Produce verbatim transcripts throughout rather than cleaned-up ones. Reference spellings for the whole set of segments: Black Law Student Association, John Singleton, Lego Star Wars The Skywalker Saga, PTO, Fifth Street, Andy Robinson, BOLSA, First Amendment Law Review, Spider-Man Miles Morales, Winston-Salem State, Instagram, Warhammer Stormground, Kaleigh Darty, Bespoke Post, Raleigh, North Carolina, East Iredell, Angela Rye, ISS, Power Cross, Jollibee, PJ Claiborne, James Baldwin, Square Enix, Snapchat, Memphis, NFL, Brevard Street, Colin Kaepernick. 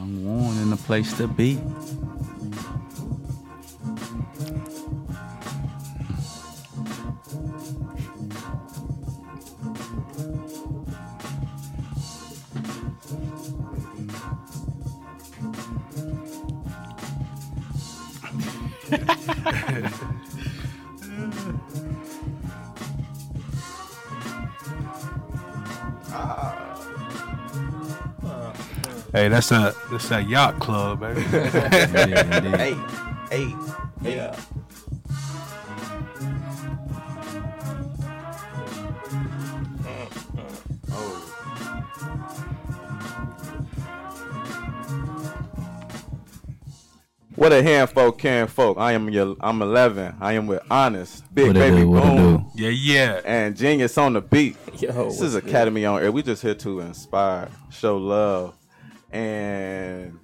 Young Warren in the place to be. Hey, that's a that's a yacht club, baby. Hey, hey, yeah. What a handful, can folk. I am your. I'm eleven. I am with Honest, Big what Baby do, Boom, yeah, yeah, and Genius on the Beat. Yo, this is Academy good? On Air. We just here to inspire, show love. And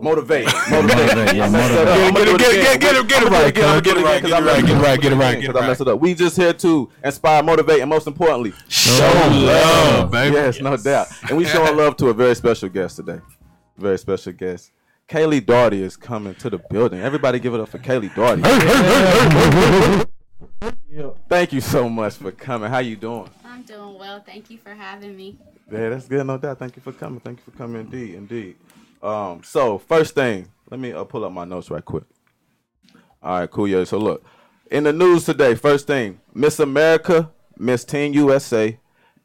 motivate, motivate, yeah, motivate. Get, get, get, get it, get it right, get it, get it right, get it right, get it right, get it right, because I messed it up. We just here to inspire, motivate, and most importantly, show love, baby. Yes, no doubt. And we showing love to a very special guest today. Very special guest. Kaleigh Darty is coming to the building. Everybody, give it up for Kaleigh Darty. Thank you so much for coming. How you doing? I'm doing well. Thank you for having me. Yeah, that's good, no doubt. Thank you for coming. Thank you for coming, indeed, indeed. Um, so first thing, let me uh, pull up my notes right quick. All right, cool, yo. So look, in the news today, first thing, Miss America, Miss Teen U S A,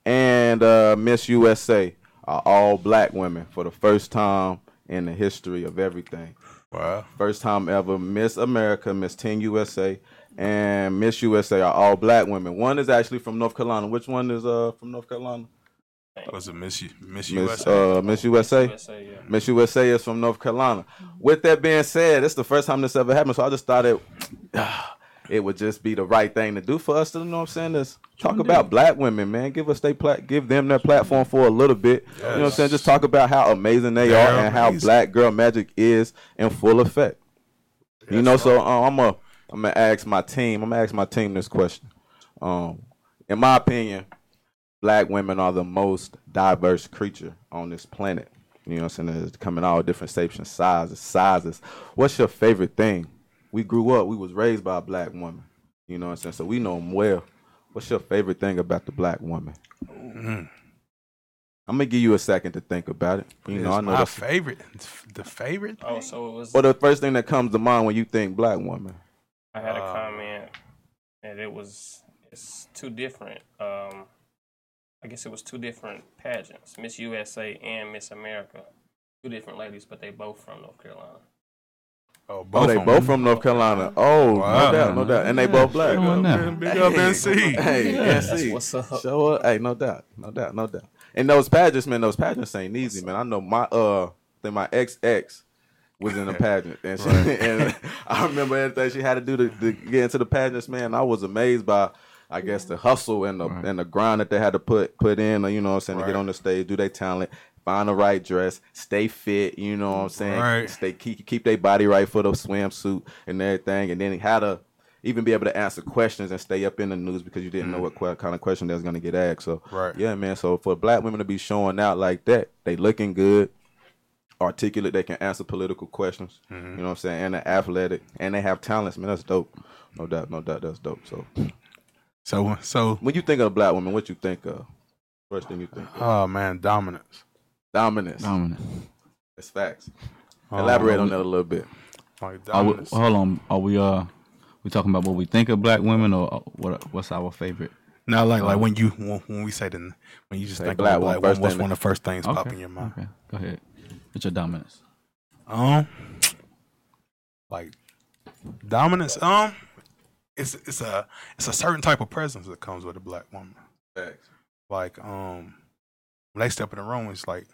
and uh, Miss U S A are all black women for the first time in the history of everything. Wow. First time ever, Miss America, Miss Teen U S A, and Miss U S A are all black women. One is actually from North Carolina. Which one is uh from North Carolina? Was it Miss, Miss U S A? Uh, Miss U S A? U S A, yeah. Miss U S A is from North Carolina. With that being said, it's the first time this ever happened, so I just thought it, uh, it would just be the right thing to do for us to, you know what I'm saying, is talk about black women, man. Give us they plat- give them their platform for a little bit. Yes. You know what I'm saying? Just talk about how amazing they They're are and amazing. How black girl magic is in full effect. That's you know, right. so uh, I'm going I'm to ask my team. I'm going to ask my team this question. Um, in my opinion, black women are the most diverse creature on this planet. You know what I'm saying? It's coming all different shapes and sizes. Sizes. What's your favorite thing? We grew up. We was raised by a black woman. You know what I'm saying? So we know them well. What's your favorite thing about the black woman? Mm. I'm gonna give you a second to think about it. You know, it's I know my favorite. The favorite. Thing? Oh, so it was. Or the first thing that comes to mind when you think black woman. I had a um, comment, and it was it's too different. Um, I guess it was two different pageants, Miss U S A and Miss America. Two different ladies, but they both from North Carolina. Oh, both oh they both from North Carolina. Oh, wow. no doubt, no doubt. And they yeah, both black. Big up N C. Hey, N C. What's up? Show up. Hey, no doubt, no doubt, no doubt. And those pageants, man, those pageants ain't easy, man. I know my, uh, I think my ex-ex was in a pageant. And, she, right. and I remember everything she had to do to, to get into the pageants, man. I was amazed by I guess the hustle and the right. and the grind that they had to put put in, you know what I'm saying, right. to get on the stage, do their talent, find the right dress, stay fit, you know what I'm saying, right. stay keep keep their body right for the swimsuit and everything, and then how to even be able to answer questions and stay up in the news because you didn't mm. know what qu- kind of question that was going to get asked. So right. yeah, man. So for black women to be showing out like that, they looking good, articulate, they can answer political questions, mm-hmm. you know what I'm saying, and they're athletic and they have talents. Man, that's dope. No doubt, no doubt, that's dope. So. So so when you think of a black woman, what you think of? First thing you think of? Oh man, dominance. Dominance. Dominance. That's facts. Elaborate um, on that a little bit. Like dominance. We, hold on. Are we uh we talking about what we think of black women or what what's our favorite? No, like like when you when, when we say the when you just say think black of black woman, woman what's one of the first things okay. pop in your mind? Okay. Go ahead. What's your dominance? Um like dominance, um It's it's a it's a certain type of presence that comes with a black woman. Facts. Like um, when they step in the room, it's like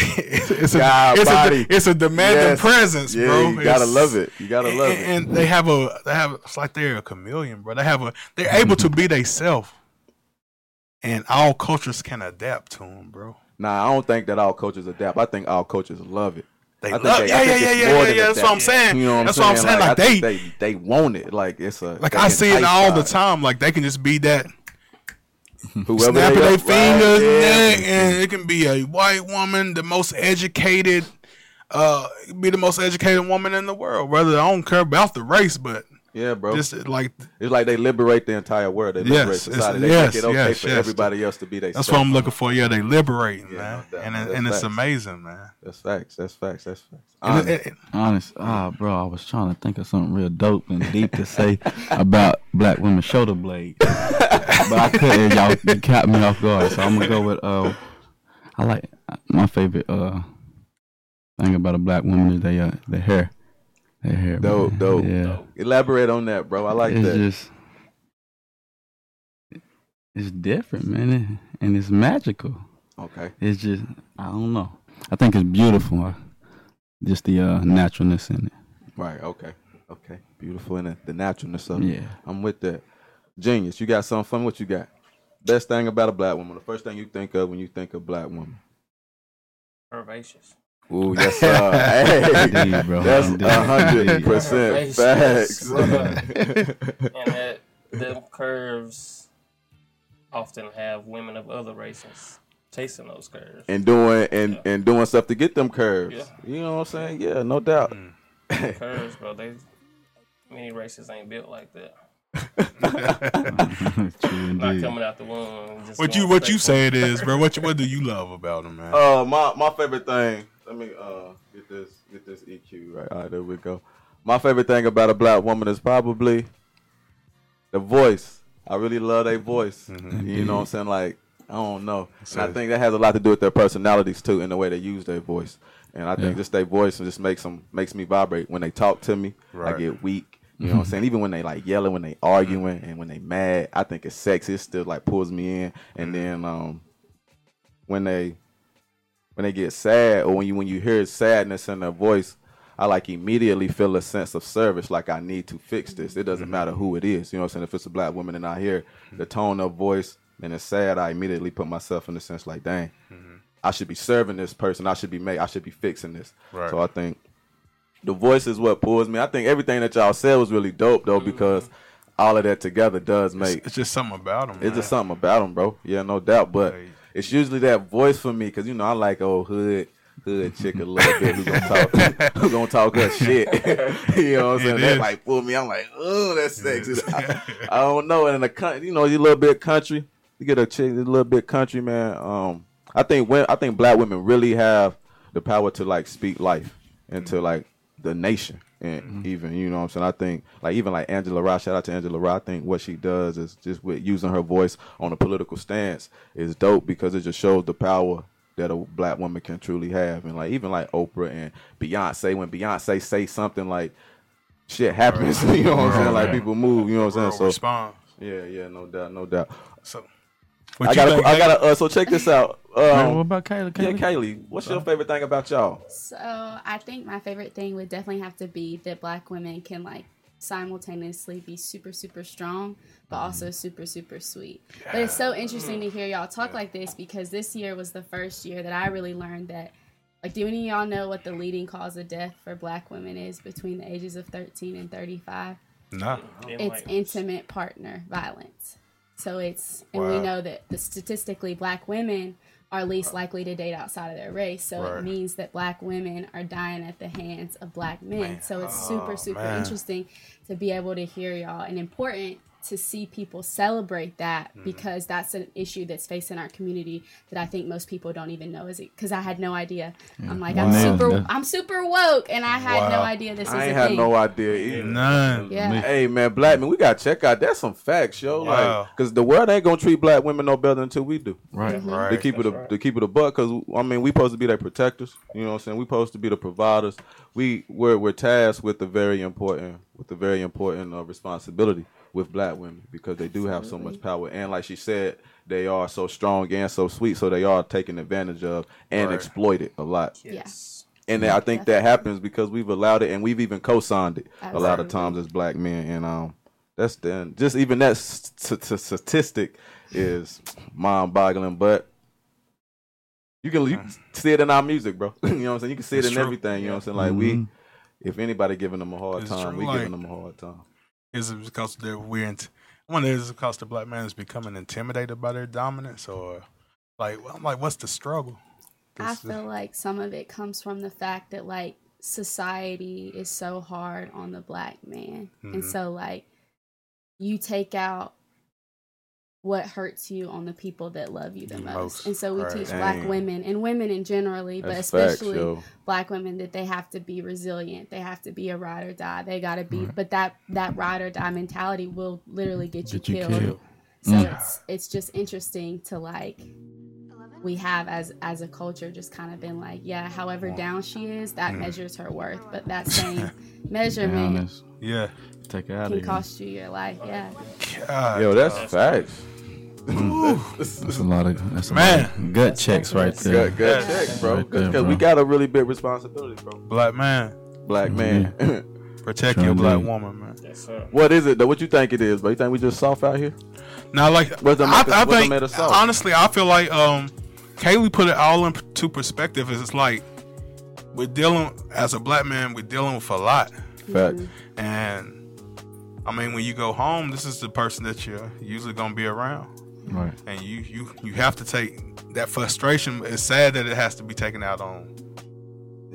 it's, it's, a, it's, a, it's a demanding yes. presence, yeah, bro. You it's, gotta love it. You gotta love and, it. And they have a they have it's like they're a chameleon, bro. They have a they're able to be themselves, and all cultures can adapt to them, bro. Nah, I don't think that all cultures adapt. I think all cultures love it. They I love, they, yeah, yeah, yeah, yeah, yeah. That's what I'm saying. You know what That's I'm what saying? I'm saying. Like, like they, they, they want it. Like it's a. Like I see it all the time. Like they can just be that. Whoever snapping their fingers, neck, and it can be a white woman, the most educated, uh, be the most educated woman in the world. Rather, I don't care about the race, but yeah, bro, just like it's like they liberate the entire world. They liberate yes, society. They yes, make it okay yes, for yes. everybody else to be they. That's self. What I'm looking for. Yeah, they liberating, yeah, man, no doubt, and it, and facts. It's amazing, man. That's facts. That's facts. That's facts. Honest, it, it, honest. Ah, bro, I was trying to think of something real dope and deep to say about black women's shoulder blades. But I couldn't. Y'all caught me off guard, so I'm gonna go with. Uh, I like my favorite uh thing about a black woman is they uh their hair, their hair. Dope, man. dope. Yeah. Dope. Elaborate on that, bro. I like it's that. Just, it's different, man, it, and it's magical. Okay. It's just I don't know. I think it's beautiful. Uh, just the uh, naturalness in it. Right. Okay. Okay. Beautiful and the naturalness of it. Yeah. I'm with that. Genius, you got something fun? What you got? Best thing about a black woman. The first thing you think of when you think of black woman. Herbaceous. Ooh, yes, sir. Hey, indeed, bro. That's a hundred percent facts. And that them curves often have women of other races chasing those curves and doing and, yeah. and doing stuff to get them curves. Yeah. You know what I'm saying? Yeah, no doubt. Mm. Curves, bro. They many races ain't built like that. Not coming out the womb. What you what you said is, bro. What you, what do you love about him, man? Uh, my my favorite thing. Let me uh get this get this E Q right. All right, there we go. My favorite thing about a black woman is probably the voice. I really love their voice. Mm-hmm. You know what I'm saying? Like I don't know. And I think that has a lot to do with their personalities too, and the way they use their voice. And I think yeah. just their voice just makes them makes me vibrate when they talk to me. Right. I get weak. You know mm-hmm. what I'm saying? Even when they like yelling, when they arguing, and when they mad, I think it's sexy. It still like pulls me in. And then um, when they when they get sad, or when you when you hear sadness in their voice, I like immediately feel a sense of service. Like I need to fix this. It doesn't mm-hmm. matter who it is. You know what I'm saying? If it's a black woman and I hear the tone of voice and it's sad, I immediately put myself in the sense like, dang, mm-hmm. I should be serving this person. I should be make. I should be fixing this. Right. So I think. The voice is what pulls me. I think everything that y'all said was really dope, though, because all of that together does make... It's, it's just something about them. It's man. just something about them, bro. Yeah, no doubt. But right. it's usually that voice for me, because, you know, I like old hood hood chick a little bit who's going to talk who's gonna talk her shit. You know what I'm saying? That, like, pulled me. I'm like, oh, that's sexy. I, I don't know. And in the country, you know, you a little bit country. You get a chick, a little bit country, man. Um, I think when, I think black women really have the power to, like, speak life and to, like, the nation and mm-hmm. even, you know what I'm saying? I think like even like Angela Rye, shout out to Angela Rye. I think what she does is just with using her voice on a political stance is dope because it just shows the power that a black woman can truly have. And like even like Oprah and Beyonce, when Beyonce say something like shit happens, right. you know what I'm saying? Right. Like people move, you know what I'm saying? So respond. Yeah, yeah, no doubt, no doubt. So I got, think, a, I got a, uh, so check this out. Um, Man, what about Kaleigh? Kaleigh? Yeah, Kaleigh, what's so. your favorite thing about y'all? So I think my favorite thing would definitely have to be that black women can like simultaneously be super, super strong, but mm. also super, super sweet. Yeah. But it's so interesting to hear y'all talk yeah. like this because this year was the first year that I really learned that, like, do any of y'all know what the leading cause of death for black women is between the ages of thirteen and thirty-five? No. It's intimate partner violence. So it's, and wow. we know that the statistically black women are least likely to date outside of their race. So right. it means that black women are dying at the hands of black men. Man. So it's oh, super, super man. interesting to be able to hear y'all and important to see people celebrate that mm. because that's an issue that's facing our community that I think most people don't even know is it because I had no idea. Mm. I'm like, wow. I'm super, yeah. I'm super woke and I had wow. no idea this was I a had thing. no idea either. None. Yeah. Hey man, black men, we got to check out. That's some facts, yo. Wow. Like, cause the world ain't going to treat black women no better until we do. Right. Mm-hmm. Right. To keep that's it, a, right. to keep it a buck. Cause I mean, we supposed to be their protectors. You know what I'm saying? We supposed to be the providers. We we're, we're tasked with the very important, with the very important uh, responsibility. With black women because they do have Absolutely. so much power and like she said they are so strong and so sweet so they are taken advantage of and right. exploited a lot yes yeah. and yeah, I think definitely. that happens because we've allowed it and we've even co-signed it Absolutely. a lot of times as black men and um that's then just even that st- st- statistic is mind-boggling but you can, you can see it in our music bro you know what I'm saying you can see it it's in true. everything you know what I'm saying like mm-hmm. we if anybody giving them a hard it's time true. we like, giving them a hard time. Is it because we're in, one is because the black man is becoming intimidated by their dominance, or like I'm like, what's the struggle? This I feel is- like some of it comes from the fact that like society is so hard on the black man, mm-hmm. and so like you take out what hurts you on the people that love you the most, most. And so we right. teach Dang. black women and women in generally, but That's especially facts, black women, that they have to be resilient, they have to be a ride or die, they gotta be mm. but that that ride or die mentality will literally get you, get killed. you killed so mm. it's it's just interesting to like we have as as a culture just kind of been like, yeah, however down she is, that mm. measures her worth, but that same measurement yeah take it out can of cost you your life. Yeah. God, yo, that's God. facts. That's, that's a lot of that's man lot of gut checks right there. Gut, gut yeah. checks, bro. Because right we got a really big responsibility, bro. Black man, black man, mm-hmm. protect Trying your black woman, man. Yes, sir. What is it though? What you think it is? But you think we just soft out here? Now, like, what's the, I, I what's think the honestly, I feel like um, Kaleigh put it all into perspective. It's like we're dealing as a black man, we're dealing with a lot. Facts. Mm-hmm. And I mean, when you go home, this is the person that you're usually going to be around. Right. And you, you, you have to take that frustration. It's sad that it has to be taken out on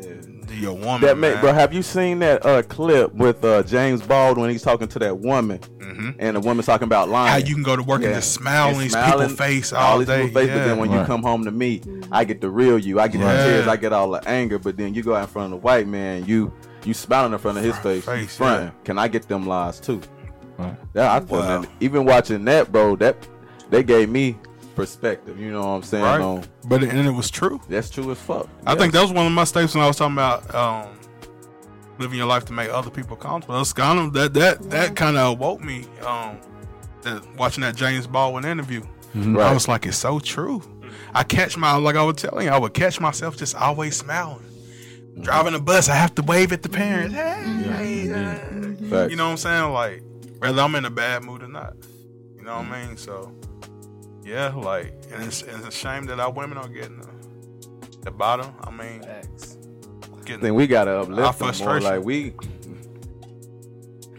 yeah. your woman. That man. May, bro, have you seen that uh, clip with uh, James Baldwin? He's talking to that woman, mm-hmm. and the woman's talking about lying. How you can go to work yeah. and just smile and on these people's face all, all these day. Face, yeah. But then when right. you come home to me, I get the real you. I get yeah. my tears. I get all the anger. But then you go out in front of the white man, you... You smiling in front of his face, face front. Yeah. Can I get them lies too? Right. That I feel wow. that, even watching that, bro, that they gave me perspective. You know what I'm saying? Right. Um, but and it was true. That's true as fuck. I yeah. think that was one of my statements when I was talking about um, living your life to make other people comfortable. That's kind of that that yeah. that kind of awoke me. Um, that, watching that James Baldwin interview, mm-hmm. right. I was like, it's so true. I catch my like I was telling you, I would catch myself just always smiling. Driving a bus, I have to wave at the parents. Hey, yeah, yeah. You know what I'm saying? Like, whether I'm in a bad mood or not. You know what I mean? So, yeah, like, and it's, it's a shame that our women are getting the, the bottom. I mean, I think we gotta uplift them more. Like we,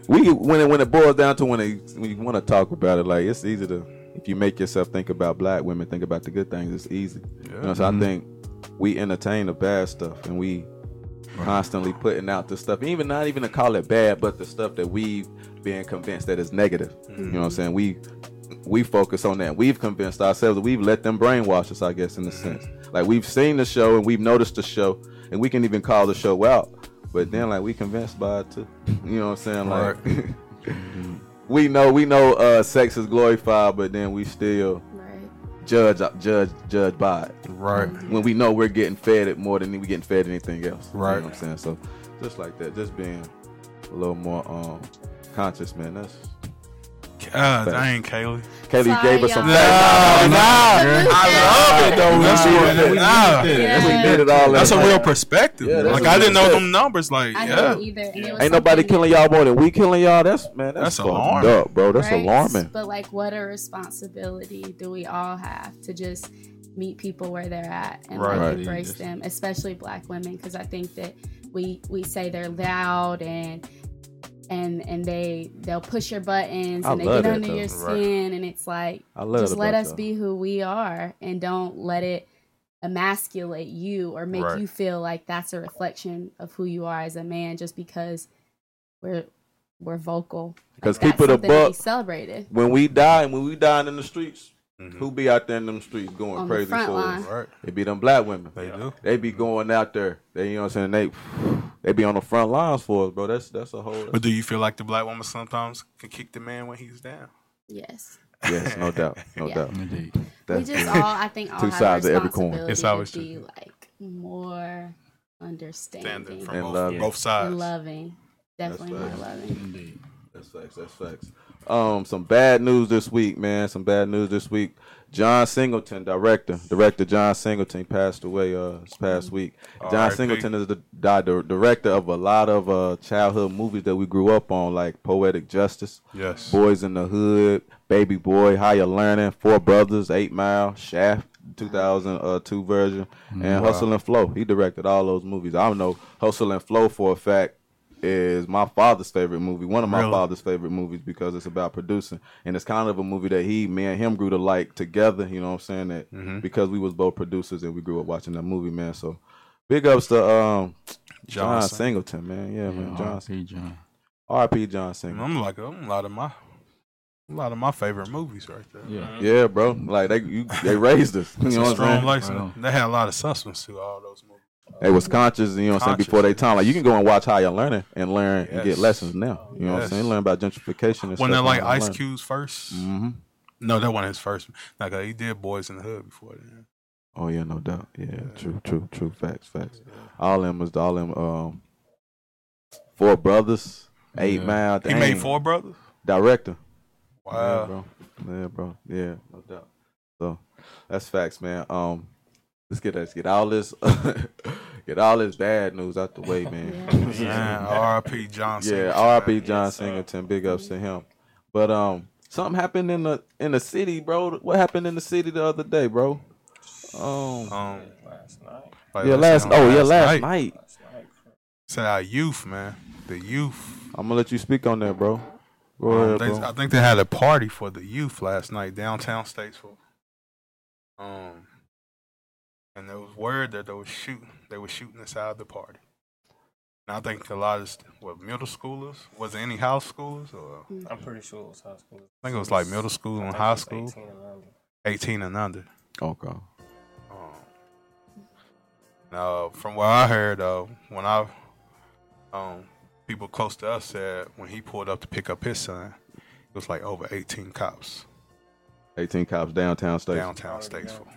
we when it when it boils down to when it, when you want to talk about it, like it's easy to if you make yourself think about black women, think about the good things. It's easy. Yeah. You know, so mm-hmm. I think we entertain the bad stuff and we. Right. Constantly putting out the stuff, even not even to call it bad, but the stuff that we've been convinced that is negative. Mm-hmm. You know what I'm saying? We we focus on that. We've convinced ourselves that we've let them brainwash us, I guess, in a mm-hmm. sense. Like we've seen the show and we've noticed the show, and we can even call the show out. But then, like we convinced by it too. You know what I'm saying? Like right. we know we know uh, sex is glorified, but then we still. Judge, judge, judge by it. Right. When we know we're getting fed it more than we getting fed anything else. Right. You know what I'm saying? So just like that, just being a little more um, conscious, man. That's. God, dang, Kaleigh. Kaleigh Sorry, gave us y'all. some. No, no, no, no, I love it though. That's no, we, no. we, did it. Yeah. we did it all. That's that. a real perspective. Yeah, like I didn't know them numbers. Like, I yeah. Either, ain't nobody killing y'all more than we killing y'all. That's man. That's, that's alarming, up, bro. That's right? alarming. But like, what a responsibility do we all have to just meet people where they're at and right. like embrace yes. them, especially black women, because I think that we we say they're loud and. and and they they'll push your buttons I and they get under though. your skin right. and it's like just it let us y'all. be who we are and don't let it emasculate you or make right. you feel like that's a reflection of who you are as a man just because we're we're vocal, because like, keep it a buck, celebrated when we die and when we dying in the streets. Mm-hmm. Who be out there in them streets going on crazy for us? Right. It be them black women. They do. They be going out there. They, you know what I'm saying? They they be on the front lines for us, bro. That's that's a whole. But do you feel like the black woman sometimes can kick the man when he's down? Yes. Yes, no doubt, no yeah. doubt. Indeed. That's we just all, I think, all two have sides of every coin. It's always to be like more understanding from and both, loving. both sides. And loving, definitely more loving. Indeed. That's facts. That's facts. Um, some bad news this week, man. Some bad news this week. John Singleton, director, director John Singleton, passed away uh, this past week. John R. Singleton R. is the, the director of a lot of uh, childhood movies that we grew up on, like Poetic Justice, yes, Boys in the Hood, Baby Boy, Higher Learning, Four Brothers, Eight Mile, Shaft, two thousand two version, and wow. Hustle and Flow. He directed all those movies. I don't know Hustle and Flow for a fact. is my father's favorite movie, one of my really? father's favorite movies, because it's about producing. And it's kind of a movie that he, me and him grew to like together, you know what I'm saying, that mm-hmm. because we was both producers and we grew up watching that movie, man. So big ups to um, John, John Singleton, man. Yeah, yeah man. John Singleton. R I P John Singleton. I'm like, I'm a lot of my... A lot of my favorite movies right there. Yeah, man. yeah, bro. Like they, you, they raised us. You know what I'm saying? They had a lot of substance to all those movies. They was conscious, you know what I'm saying, before they time. Like you can go and watch How You're Learning and learn yes. and get lessons now. You know yes. what I'm saying? Learn about gentrification. And when they're like Ice learn. Cube's first. Mm-hmm. No, that wasn't his first. Like he did Boys in the Hood before that. Oh yeah, no doubt. Yeah, yeah. true, true, true. Facts, facts. Yeah. All them was all them. Um, four brothers, eight yeah. mile. He made Four Brothers. Director. Wow. Yeah, bro. Yeah, bro. Yeah, no doubt. So that's facts, man. Um, let's get let's get all this get all this bad news out the way, man. Yeah, R I P John Singleton. Yeah, R I P John Singleton. Big ups to him. But um, something happened in the in the city, bro. What happened in the city the other day, bro? Um, um last night. Like yeah, last oh yeah, last night. It's our youth, man. The youth. I'm gonna let you speak on that, bro. Um, they, I think they had a party for the youth last night downtown Statesville, um, and there was word that they were shooting. They were shooting inside the party. And I think a lot of what middle schoolers was it any high schoolers or I'm pretty sure it was high school. I think it was like middle school and high school, eighteen and under. eighteen and under. Okay. Um, now, from what I heard, uh, when I um. people close to us said when he pulled up to pick up his son, it was like over eighteen cops. eighteen cops downtown Statesville. Downtown Statesville.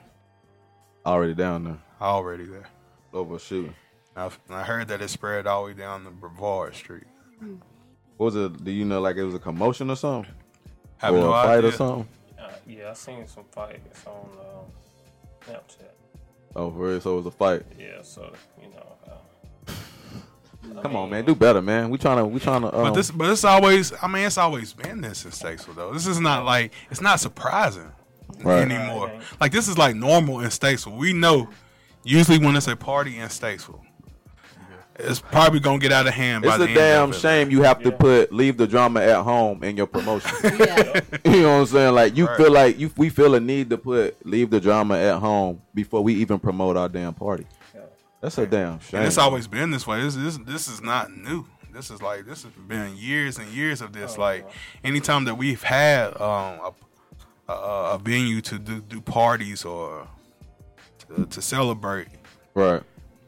Already down there. Already there. Over shooting. I, I heard that it spread all the way down to Brevard Street. What was it? Do you know like it was a commotion or something? Have or no a fight idea. or something? Uh, yeah, I seen some fights on uh, Snapchat. Oh, for real? So it was a fight? Yeah, so, you know. Uh, Come on, man, do better, man. We trying to, we trying to. Um... But this, but it's always. I mean, it's always been this in Statesville, though. This is not like it's not surprising right. anymore. Right. Like this is like normal in Statesville. We know usually when it's a party in Statesville, it's probably gonna get out of hand. It's by the a end damn of shame you have yeah. to put leave the drama at home in your promotion. yeah. You know what I'm saying? Like you right. feel like you, we feel a need to put leave the drama at home before we even promote our damn party. That's a damn shame. And it's always been this way. This, this this is not new. This is like this has been years and years of this. Oh, like wow. anytime that we've had um, a, a, a venue to do, do parties or to, to celebrate, right?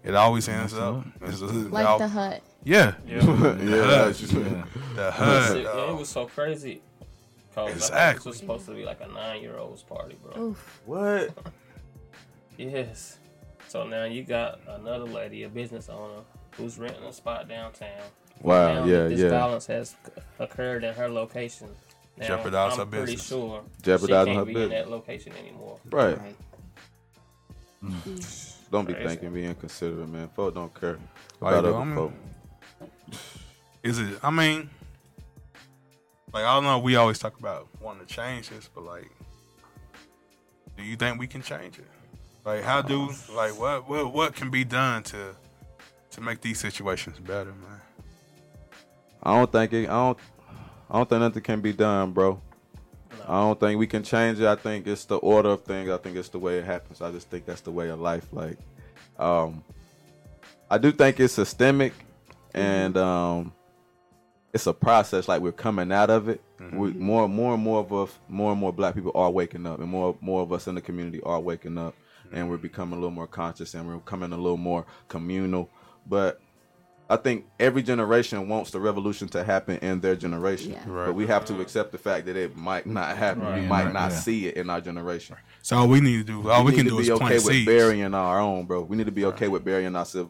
It always ends up it's, it's, like I'll, the hut. Yeah, yeah, the yeah, hut. yeah. The hut. It, it was so crazy. Exactly. It was supposed to be like a nine-year-old's party, bro. Oof. What? yes. So now you got another lady, a business owner, who's renting a spot downtown. Wow, now yeah, this yeah. This violence has occurred in her location. Now, jeopardize I'm her pretty business. Sure Jeopardizing her business. She can't be in that location anymore. Right. right. Mm. Don't be thinking, be inconsiderate, man. Folk don't care about other I mean, folk. Is it? I mean, like I don't know. We always talk about wanting to change this, but like, do you think we can change it? Like how do like what what what can be done to to make these situations better, man? I don't think it, I don't I don't think nothing can be done, bro. No. I don't think we can change it. I think it's the order of things. I think it's the way it happens. I just think that's the way of life. Like, um, I do think it's systemic, mm-hmm. and um, it's a process. Like we're coming out of it. Mm-hmm. We, more more and more of us, more and more Black people are waking up, and more more of us in the community are waking up. And we're becoming a little more conscious and we're becoming a little more communal. But I think every generation wants the revolution to happen in their generation. Yeah. Right. But we have to accept the fact that it might not happen. Right. We might right. not yeah. see it in our generation. So all we need to do, all we, we can do is plant seeds. We need to be okay with burying our own, bro. We need to be okay right. with burying ourselves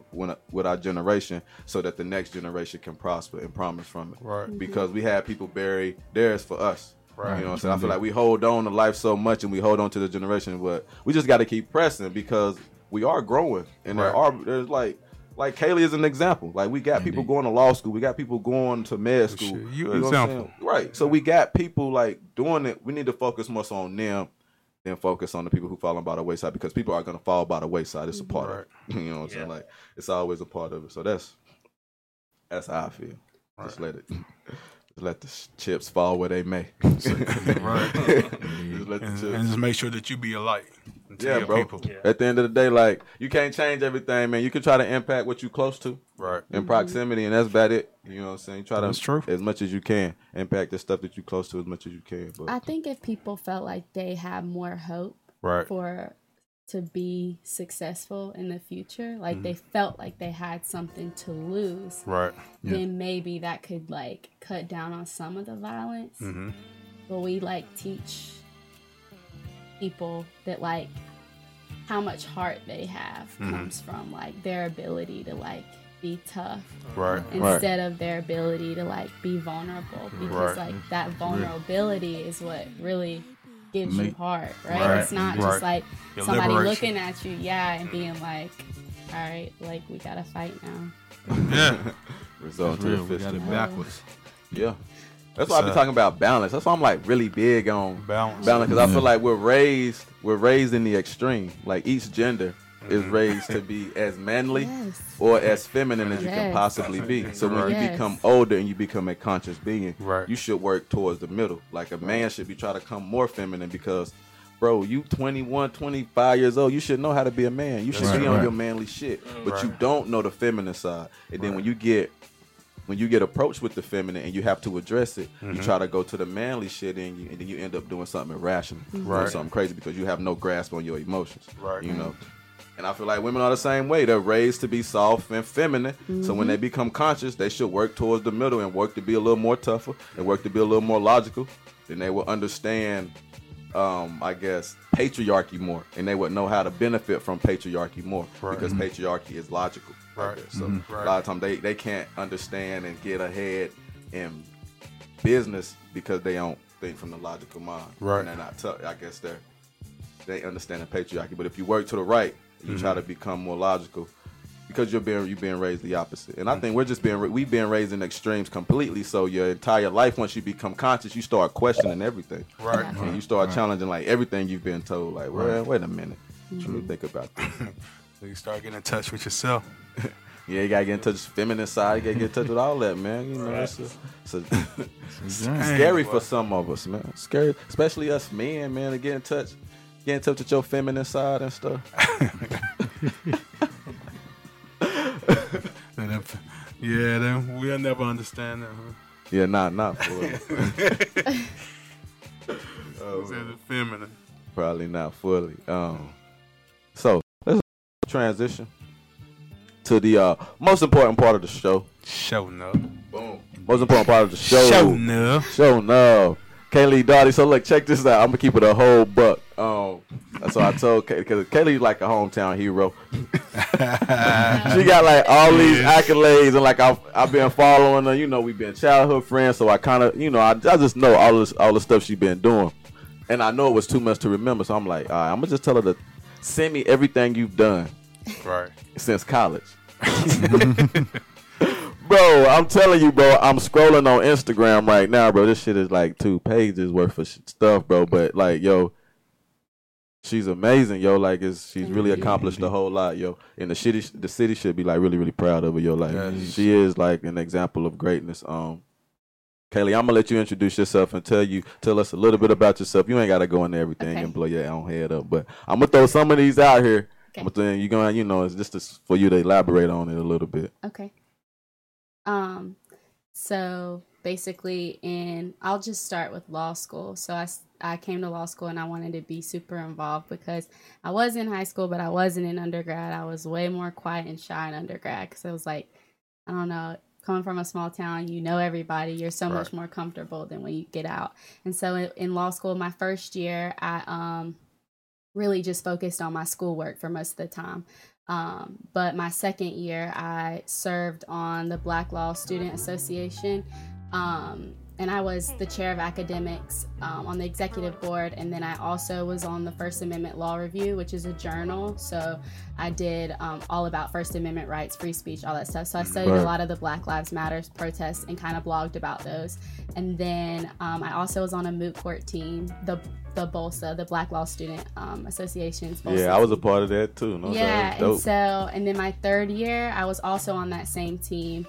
with our generation so that the next generation can prosper and promise from it. Right. Because we had people bury theirs for us. Right. You know what I'm saying? I feel like we hold on to life so much and we hold on to the generation, but we just got to keep pressing because we are growing. And right. there are, there's like, like Kaleigh is an example. Like we got Indeed. people going to law school. We got people going to med school. Sure. You, you know example. What I'm saying? Right. So we got people like doing it. We need to focus more so on them than focus on the people who fall by the wayside because people are going to fall by the wayside. It's a part right. of it. You know what I'm yeah. saying? Like it's always a part of it. So that's, That's how I feel. Right. Just let it, just let the chips fall where they may. Right. Just let the and, chips. and just make sure that you be a light. Yeah, bro. Yeah. At the end of the day, like, you can't change everything, man. You can try to impact what you close to, right? In mm-hmm. proximity, and that's about it. You know what I'm saying? You try that's to true. as much as you can impact the stuff that you close to as much as you can. But I think if people felt like they have more hope, right, for to be successful in the future, like mm-hmm. they felt like they had something to lose, right? Yeah. Then maybe that could like cut down on some of the violence. Mm-hmm. But we like teach people that like how much heart they have mm-hmm. comes from like their ability to like be tough, right, instead right. of their ability to like be vulnerable, because right. like that vulnerability yeah. is what really gives Me. you heart, right? right? It's not right. just like Your somebody liberation. looking at you, yeah, and being like, all right, like we gotta fight now. Yeah, result to we got it backwards. Yeah. That's why I've been talking about balance. That's why I'm like really big on balance. Balance, because yeah. I feel like we're raised, we're raised in the extreme. Like each gender mm-hmm. is raised to be as manly yes. or as feminine as yes. you can possibly be. So when yes. you become older and you become a conscious being, right. you should work towards the middle. Like a man should be trying to come more feminine, because, bro, you twenty-one, twenty-five years old, you should know how to be a man. You should right, be on right. your manly shit, but right. you don't know the feminine side. And then right. when you get When you get approached with the feminine and you have to address it, mm-hmm. you try to go to the manly shit in you, and then you end up doing something irrational, mm-hmm. right. or something crazy, because you have no grasp on your emotions, right. you know. And I feel like women are the same way. They're raised to be soft and feminine, mm-hmm. so when they become conscious, they should work towards the middle and work to be a little more tougher and work to be a little more logical. Then they will understand, um, I guess, patriarchy more, and they would know how to benefit from patriarchy more, right. because mm-hmm. patriarchy is logical. Right. So mm-hmm. right. a lot of times they, they can't understand and get ahead in business because they don't think from the logical mind. Right. And they're not tough. I guess they're, they understand the patriarchy. But if you work to the right, you mm-hmm. try to become more logical, because you're being, you're being raised the opposite. And I mm-hmm. think we're just being, we've been raised in extremes completely. So your entire life, once you become conscious, you start questioning everything. Right. And right. you start right. challenging like everything you've been told. Like, well, right. wait a minute. Mm-hmm. Let me think about this. So you start getting in touch with yourself. Yeah, you gotta get in touch with the feminine side. You gotta get in touch with all that, man. You know, right. it's, a, it's, a, it's scary for some of us, man. Scary, especially us men, man, to get in touch, get in touch with your feminine side and stuff. Yeah, then we'll never understand that. Huh? Yeah, nah, not for it. Oh, feminine. Probably not fully. Um, so. Transition to the uh, most important part of the show. Show no. Boom. Most important part of the show. Show no. Show no. Kaleigh Darty. So look, check this out. I'm gonna keep it a whole buck. Um, that's what I told Kay, because Kaylee's like a hometown hero. She got like all these accolades, and like I've I've been following her. You know, we've been childhood friends, so I kind of you know I, I just know all this all the stuff she's been doing, and I know it was too much to remember. So I'm like, all right, I'm gonna just tell her to send me everything you've done. Right. Since college. Bro, I'm telling you, bro, I'm scrolling on Instagram right now, bro. This shit is like two pages worth of stuff, bro. But like, yo, she's amazing, yo. Like, it's, she's really accomplished a whole lot, yo. And the city, the city should be like really, really proud of her, yo. Like, yeah, she is like an example of greatness. Um, Kaleigh, I'm gonna let you introduce yourself and tell you, tell us a little bit about yourself. You ain't gotta go into everything okay. and blow your own head up, but I'm gonna throw some of these out here. Okay. But then you're going to, you know, it's just to, for you to elaborate on it a little bit. Okay. Um, so basically, in, I'll just start with law school. So I, I came to law school and I wanted to be super involved, because I was in high school, but I wasn't in undergrad. I was way more quiet and shy in undergrad, because it was like, I don't know, coming from a small town, you know everybody. You're so right. much more comfortable than when you get out. And so in, in law school, my first year, I... um. really just focused on my schoolwork for most of the time. Um, but my second year, I served on the Black Law Student Association, um, and I was the chair of academics um, on the executive board, and then I also was on the First Amendment Law Review, which is a journal. So I did um, all about First Amendment rights, free speech, all that stuff. So I studied right. a lot of the Black Lives Matter protests and kind of blogged about those. And then um, I also was on a moot court team, the the BOLSA, the Black Law Student um, Association's BOLSA. Yeah, I was a part of that too. No, yeah, and so, and then my third year, I was also on that same team.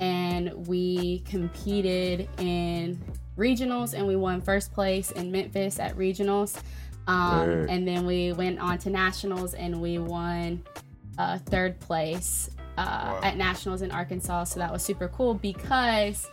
and we competed in regionals, and we won first place in Memphis at regionals. Um, right. And then we went on to nationals, and we won uh, third place uh, wow. at nationals in Arkansas. So that was super cool because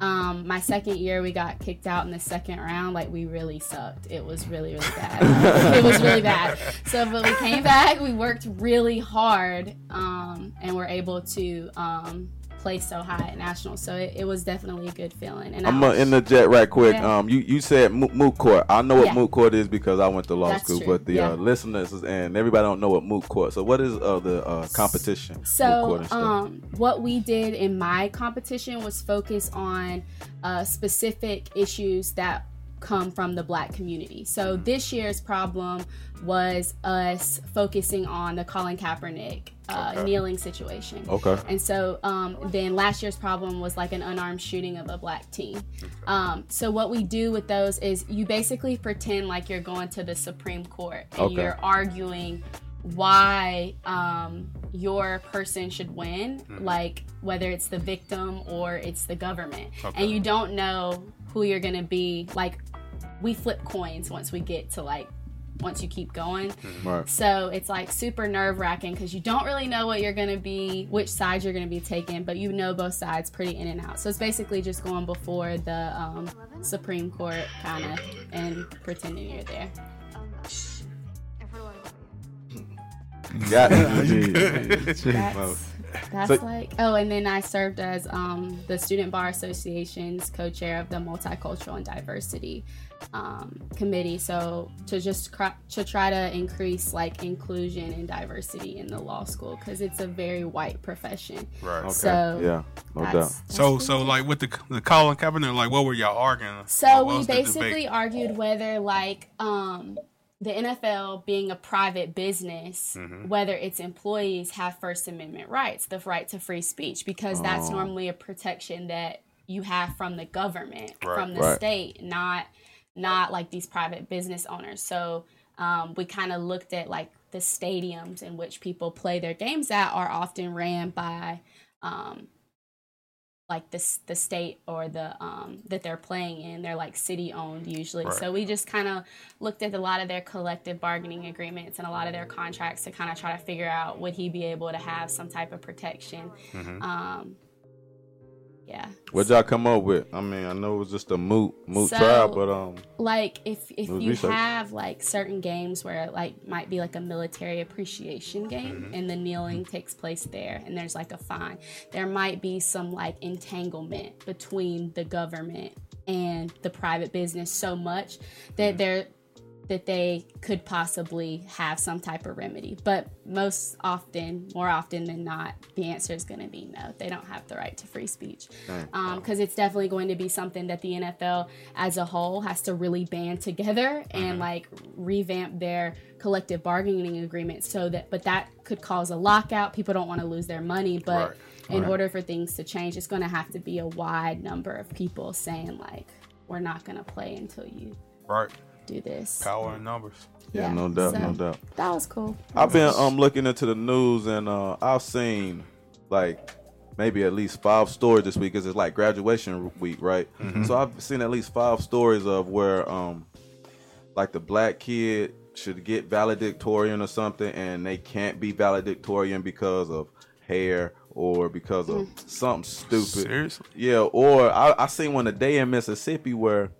um, my second year we got kicked out in the second round. Like, we really sucked. It was really, really bad. It was really bad. So, but we came back. We worked really hard, um, and were able to um, play so high at nationals. So it, it was definitely a good feeling. And I'm gonna interject right quick. Yeah. Um, you you said moot court. I know what yeah. moot court is because I went to law That's school. True. But the yeah. uh, listeners and everybody don't know what moot court. So what is uh, the uh, competition? So um, what we did in my competition was focus on uh, specific issues that come from the Black community. So mm. this year's problem was us focusing on the Colin Kaepernick uh, okay. kneeling situation. Okay. And so um, then last year's problem was like an unarmed shooting of a Black teen. Um, so what we do with those is you basically pretend like you're going to the Supreme Court and okay. you're arguing why um, your person should win, mm. like whether it's the victim or it's the government. Okay. And you don't know who you're gonna be. Like, we flip coins once we get to like, once you keep going. Right. So it's like super nerve wracking because you don't really know what you're gonna be, which side you're gonna be taking, but you know both sides pretty in and out. So it's basically just going before the um, Supreme Court kind of and pretending you're there. Yeah. that's, that's so, like oh and then I served as um the Student Bar Association's co-chair of the Multicultural and Diversity um committee, so to just cr- to try to increase like inclusion and diversity in the law school because it's a very white profession. Right. Okay. So yeah, no that's, doubt. That's so so cool. Like with the the Colin Kaepernick, like what were y'all arguing? So we basically argued whether like um the N F L being a private business, mm-hmm. whether its employees have First Amendment rights, the right to free speech, because oh. that's normally a protection that you have from the government, right, from the right. state, not not like these private business owners. So um, we kind of looked at like the stadiums in which people play their games at are often ran by um, like the the state or the um, that they're playing in. They're like city owned usually. Right. So we just kind of looked at a lot of their collective bargaining agreements and a lot of their contracts to kind of try to figure out would he be able to have some type of protection. Mm-hmm. Um, yeah. What'd y'all come up with? I mean, I know it was just a moot moot so, trial, but um, like if if you research. have like certain games where like might be like a military appreciation game, mm-hmm. and the kneeling takes place there, and there's like a fine. There might be some like entanglement between the government and the private business so much that mm-hmm. they're that they could possibly have some type of remedy. But most often, more often than not, the answer is going to be no. They don't have the right to free speech. Because um, it's definitely going to be something that the N F L as a whole has to really band together and like revamp their collective bargaining agreement. So that, but that could cause a lockout. People don't want to lose their money. But right. in right. order for things to change, it's going to have to be a wide number of people saying like, we're not going to play until you... Right. do this. Power in numbers. Yeah, yeah no doubt, so no doubt. That was cool. I've been um looking into the news, and uh I've seen like maybe at least five stories this week because it's like graduation week, right? Mm-hmm. So I've seen at least five stories of where um like the Black kid should get valedictorian or something, and they can't be valedictorian because of hair or because of mm. something stupid. Seriously? Yeah, or I, I seen one today in Mississippi where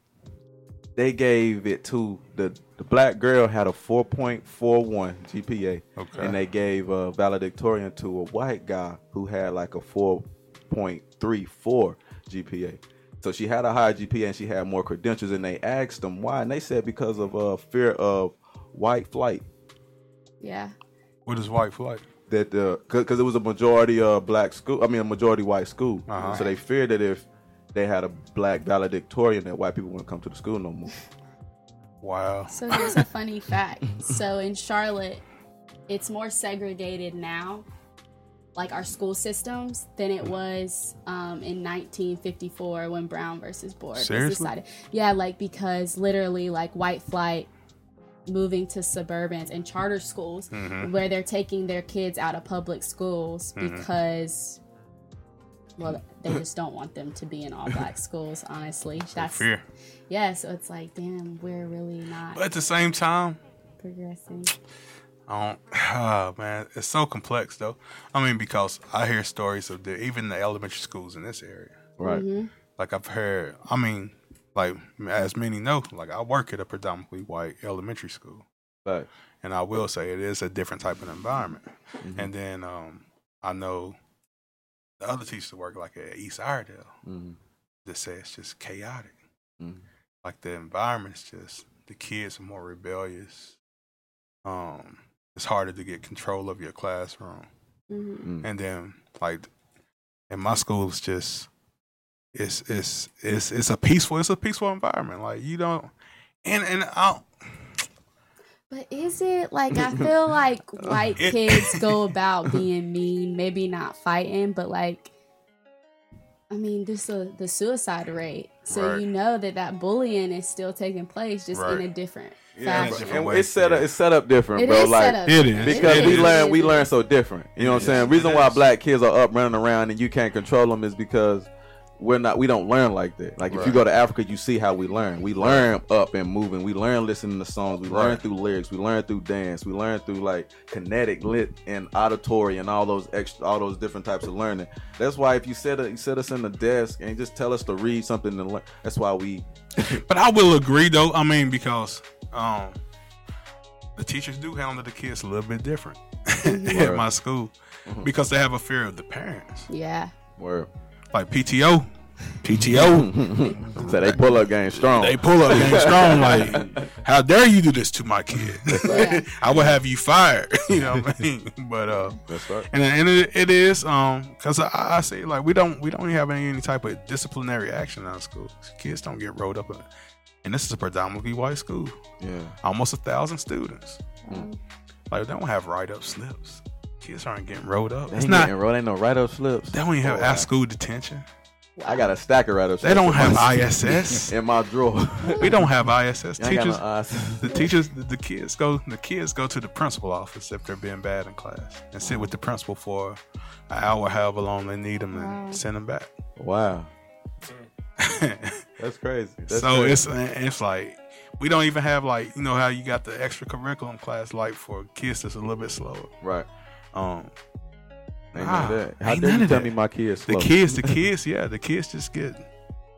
they gave it to the the Black girl had a four point four one G P A, okay. and they gave a valedictorian to a white guy who had like a four point three four G P A. So she had a higher G P A and she had more credentials, and they asked them why, and they said because of uh, fear of white flight. Yeah. What is white flight? That the because it was a majority of uh, Black school, I mean a majority white school, uh-huh. so they feared that if they had a Black valedictorian that white people wouldn't come to the school no more. Wow. So here's a funny fact. So in Charlotte, it's more segregated now, like our school systems, than it was um, in nineteen fifty-four when Brown v. Board Seriously? was decided. Yeah, like because literally like white flight moving to suburbans and charter schools mm-hmm. where they're taking their kids out of public schools mm-hmm. because well, they just don't want them to be in all black schools, honestly. That's fair. Yeah, so it's like, damn, we're really not. But at the same time, progressing. I don't, oh, man, it's so complex, though. I mean, because I hear stories of the, even the elementary schools in this area. Right. Mm-hmm. Like, I've heard, I mean, like, as many know, like, I work at a predominantly white elementary school. Right. And I will say it is a different type of environment. Mm-hmm. And then um, I know the other teachers work, like, at East Iredell. Mm-hmm. That say it's just chaotic. Mm-hmm. Like, the environment's just, the kids are more rebellious. Um, it's harder to get control of your classroom. Mm-hmm. And then, like, in my school, it's just, it's it's it's it's a peaceful it's a peaceful environment. Like, you don't, and and I. But is it like, I feel like white it, kids go about being mean, maybe not fighting, but like, I mean, just the, the suicide rate. So right. You know that that bullying is still taking place, just right. in a different. Yeah, it's, and it's set up. It's set up different, it bro. Is like set up. It is because it we is. learn. We learn so different. You know what I'm saying? Reason why black kids are up running around and you can't control them is because we're not. We don't learn like that. Like right. If you go to Africa, you see how we learn. We learn up and moving. We learn listening to songs. We right. learn through lyrics. We learn through dance. We learn through like kinetic, lit, and auditory, and all those extra, all those different types of learning. That's why if you set a, you set us in the desk and just tell us to read something and learn, that's why we. But I will agree though. I mean, because. Um, the teachers do handle the kids a little bit different at my school mm-hmm. because they have a fear of the parents. Yeah. Word. Like P T O. P T O. So they pull up game strong. They pull up game strong. Like, how dare you do this to my kid? Yeah. I will have you fired. You know what I mean? But uh, that's right. And and it, it is um because I, I say like we don't we don't have any, any type of disciplinary action in our school. Kids don't get rolled up in it. And this is a predominantly white school. Yeah, almost a thousand students. Mm. Like they don't have write-up slips. Kids aren't getting rolled up. They it's ain't not rolled. Ain't no write-up slips. They don't even have oh, after-school detention. I got a stack of write-up slips. They don't have I S S in my drawer. We don't have I S S. Teachers, no I S S. The teachers, the, the kids go. The kids go to the principal office if they're being bad in class, and sit with the principal for an hour, however long they need them, and wow. send them back. Wow. That's crazy. That's so crazy. it's it's like we don't even have like you know how you got the extra curriculum class like for kids that's a little bit slower, right? Um, ain't ah, none of that. How dare you tell me my kids? Slow. The kids, the kids, yeah, the kids just get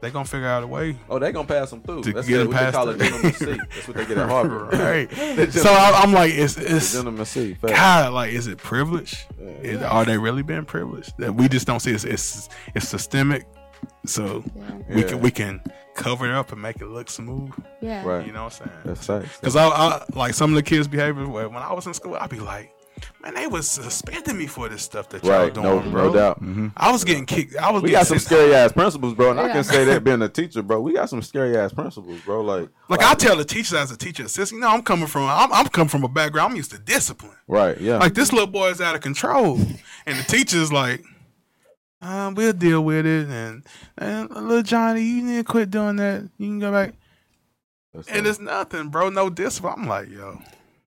they gonna figure out a way. Oh, they gonna pass them through. To that's get what they call a gentleman C. That's what they get at Harvard, right? So I, I'm like, it's it's gentleman C. God, like, is it privilege? Yeah. Is, are they really being privileged that we just don't see? It's it's, it's systemic. So yeah. we yeah. can we can cover it up and make it look smooth. Yeah, right. You know what I'm saying? That's right. Because I, I like some of the kids' behavior. When I was in school, I'd be like, "Man, they was suspending me for this stuff that y'all right. doing." No, bro. No doubt. Mm-hmm. I was getting kicked. I was. We got some scary ass principals, bro. And yeah. I can say that being a teacher, bro, we got some scary ass principals, bro. Like, like, like I tell the teachers as a teacher assistant, you know, I'm coming from, I'm, I'm coming from a background. I'm used to discipline. Right. Yeah. Like this little boy is out of control, and the teacher's like. Uh, we'll deal with it, and, and little Johnny, you need to quit doing that. You can go back, that's and funny. It's nothing, bro. No discipline. I'm like, yo.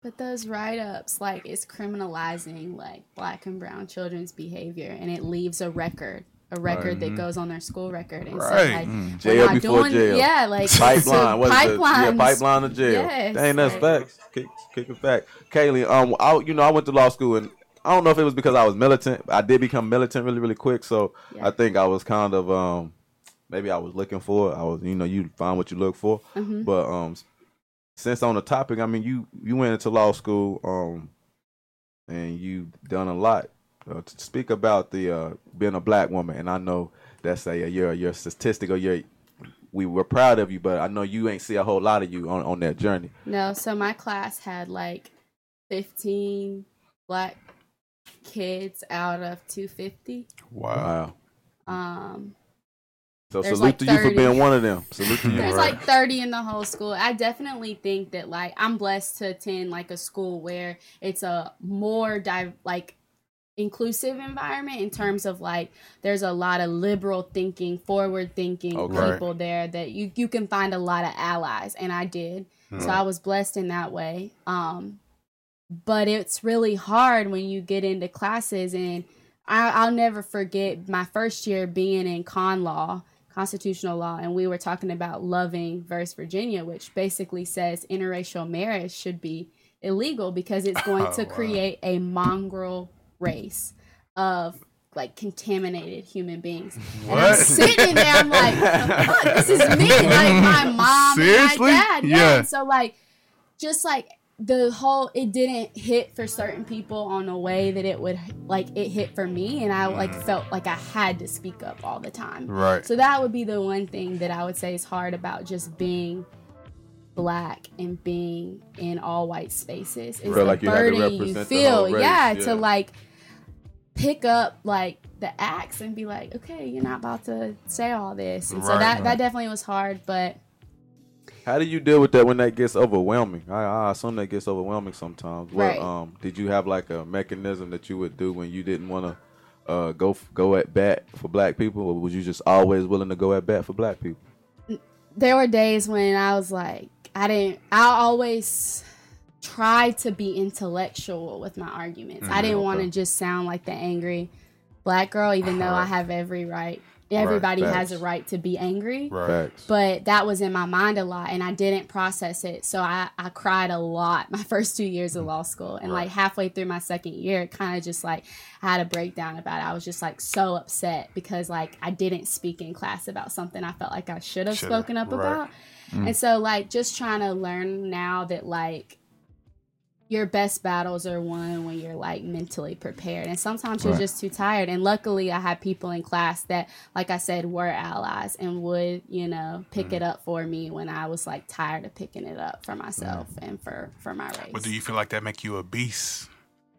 But those write-ups, like, it's criminalizing like black and brown children's behavior, and it leaves a record, a record right. that goes on their school record, and right. so like mm. jail before doing, jail, yeah, like pipeline, so pipeline, yeah, pipeline to jail. Yes, dang, that's like, facts. Kick, kick it back, Kaleigh. Um, I, you know, I went to law school and. I don't know if it was because I was militant. I did become militant really, really quick. So yeah. I think I was kind of, um, maybe I was looking for it. I was, you know, you find what you look for. Mm-hmm. But um, since on the topic, I mean, you, you went into law school um, and you've done a lot. Uh, to speak about the uh, being a black woman, and I know that's a your your statistic or your we were proud of you, but I know you ain't see a whole lot of you on, on that journey. No, so my class had like fifteen black kids out of two hundred fifty. Wow. Um, so salute like to you for being one of them. Salute to you. There's right. like thirty in the whole school. I definitely think that like I'm blessed to attend like a school where it's a more di- like inclusive environment in terms of like there's a lot of liberal thinking, forward thinking okay. people there that you you can find a lot of allies, and I did. Hmm. So I was blessed in that way. Um But it's really hard when you get into classes and I, I'll never forget my first year being in con law, constitutional law, and we were talking about Loving versus Virginia, which basically says interracial marriage should be illegal because it's going oh, to create wow. a mongrel race of like contaminated human beings. What? And I'm sitting there, I'm like, fuck, this is me, like my mom Seriously? and my dad. Yeah. yeah. And so like, just like the whole, it didn't hit for certain people on a way that it would, like it hit for me. And I like felt like I had to speak up all the time. Right. So that would be the one thing that I would say is hard about just being Black and being in all white spaces. It's the like burden you, to you feel, yeah, yeah, to like pick up like the axe and be like, okay, you're not about to say all this. And right, so that, right. that definitely was hard. But how do you deal with that when that gets overwhelming? I, I assume that gets overwhelming sometimes. What right. um did you have like a mechanism that you would do when you didn't want to uh go go at bat for Black people, or was you just always willing to go at bat for Black people? There were days when I was like, I didn't, I always try to be intellectual with my arguments. Mm-hmm. I didn't want to just sound like the angry Black girl, even though I have every right. Everybody right. has a right to be angry. Right. But that was in my mind a lot, and I didn't process it. So I, I cried a lot my first two years of law school. And right. like halfway through my second year, it kind of just like I had a breakdown about it. I was just like so upset because like I didn't speak in class about something I felt like I should have spoken up right. about. Mm. And so like just trying to learn now that like your best battles are won when you're like mentally prepared, and sometimes you're right. just too tired. And luckily I had people in class that, like I said, were allies and would, you know, pick mm-hmm. it up for me when I was like tired of picking it up for myself mm-hmm. and for, for my race. But do you feel like that make you a beast?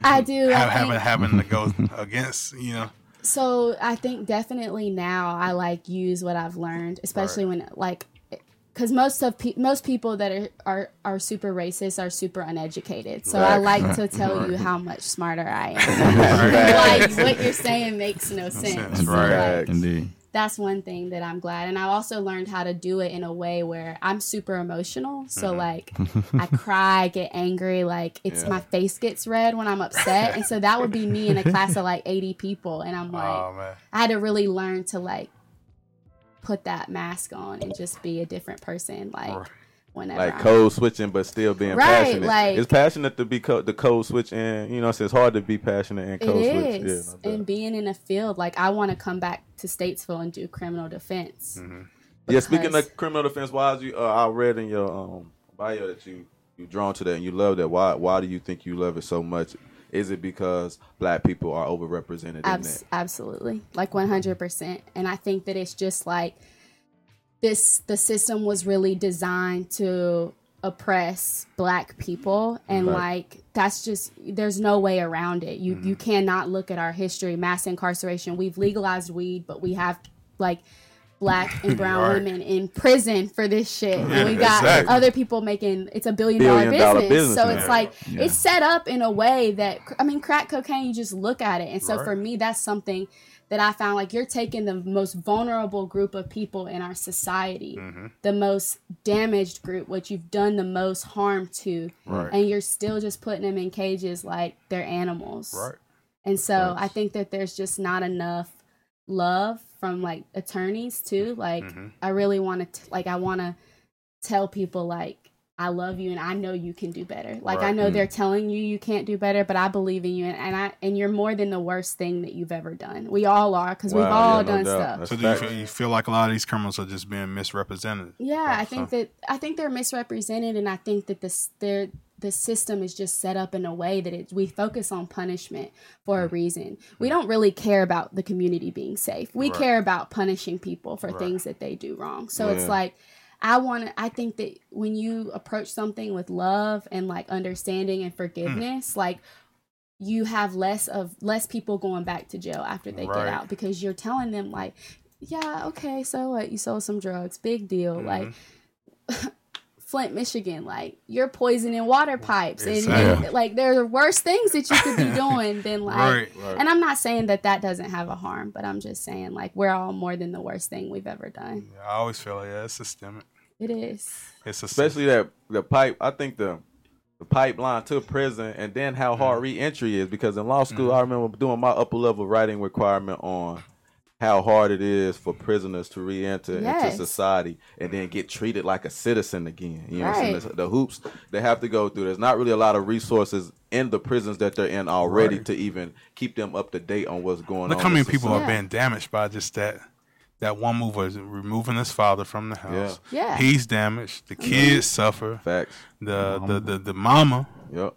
I do. Have, I having, having to go against, you know. So I think definitely now I like use what I've learned, especially right. when like, because most of pe- most people that are, are, are super racist are super uneducated. So right. I like to tell right. you how much smarter I am. Right. Like what you're saying makes no, no sense. sense. Right, like, indeed. That's one thing that I'm glad. And I also learned how to do it in a way where I'm super emotional. So mm-hmm. like I cry, get angry, like it's yeah. my face gets red when I'm upset. And so that would be me in a class of like eighty people. And I'm like, oh, I had to really learn to like put that mask on and just be a different person, like right. whenever like I'm code switching but still being right, passionate. Like, it's passionate to be co- the code switch, and you know it's hard to be passionate and code switch. It is. Yeah, no and being in a field like I want to come back to Statesville and do criminal defense. Mm-hmm. Yeah, speaking of criminal defense, why is you uh, I read in your um bio that you you drawn to that and you love that. Why why do you think you love it so much? Is it because Black people are overrepresented in Abs- that? Absolutely. Like one hundred percent. And I think that it's just like this, the system was really designed to oppress Black people. And right. like, that's just, there's no way around it. You mm-hmm. you cannot look at our history, mass incarceration. We've legalized weed, but we have like Black and brown right. women in prison for this shit. Yeah, and we got exactly. other people making, it's a billion, billion dollar, dollar business. business. So yeah. it's like, yeah. it's set up in a way that, I mean, crack cocaine, you just look at it. And so right. for me, that's something that I found like you're taking the most vulnerable group of people in our society, mm-hmm. the most damaged group, what you've done the most harm to, right. and you're still just putting them in cages like they're animals. Right. And so yes. I think that there's just not enough love from like attorneys too, like mm-hmm. I really want to like I want to tell people like I love you and I know you can do better, like right. I know mm. they're telling you you can't do better, but I believe in you, and, and I and you're more than the worst thing that you've ever done. We all are, because wow, we've all yeah, no done doubt. Stuff That's so do you feel, you feel like a lot of these criminals are just being misrepresented? Yeah, I think so. that I think they're misrepresented, and I think that this they're the system is just set up in a way that it, we focus on punishment for a reason. We don't really care about the community being safe. We right. care about punishing people for right. things that they do wrong. So yeah. it's like, I want to, I think that when you approach something with love and like understanding and forgiveness, mm. like you have less of less people going back to jail after they right. get out, because you're telling them like, yeah, okay. So what? You sold some drugs, big deal. Mm-hmm. Like, Flint, Michigan, like you're poisoning water pipes, and, and like there are worse things that you could be doing than like right, right. and I'm not saying that that doesn't have a harm, but I'm just saying like we're all more than the worst thing we've ever done. Yeah, I always feel like yeah, it's systemic. It is. It's systemic. Especially that the pipe. I think the the pipeline to prison, and then how hard reentry is. Because in law school, mm-hmm. I remember doing my upper level writing requirement on how hard it is for prisoners to reenter yes. into society and then get treated like a citizen again. You know right. what I'm saying? The hoops they have to go through. There's not really a lot of resources in the prisons that they're in already right. to even keep them up to date on what's going Look on. Look how many people society. are being damaged by just that. That one move was removing his father from the house. Yeah. Yeah. He's damaged. The kids mm-hmm. suffer. Facts. The the, the the mama. Yep.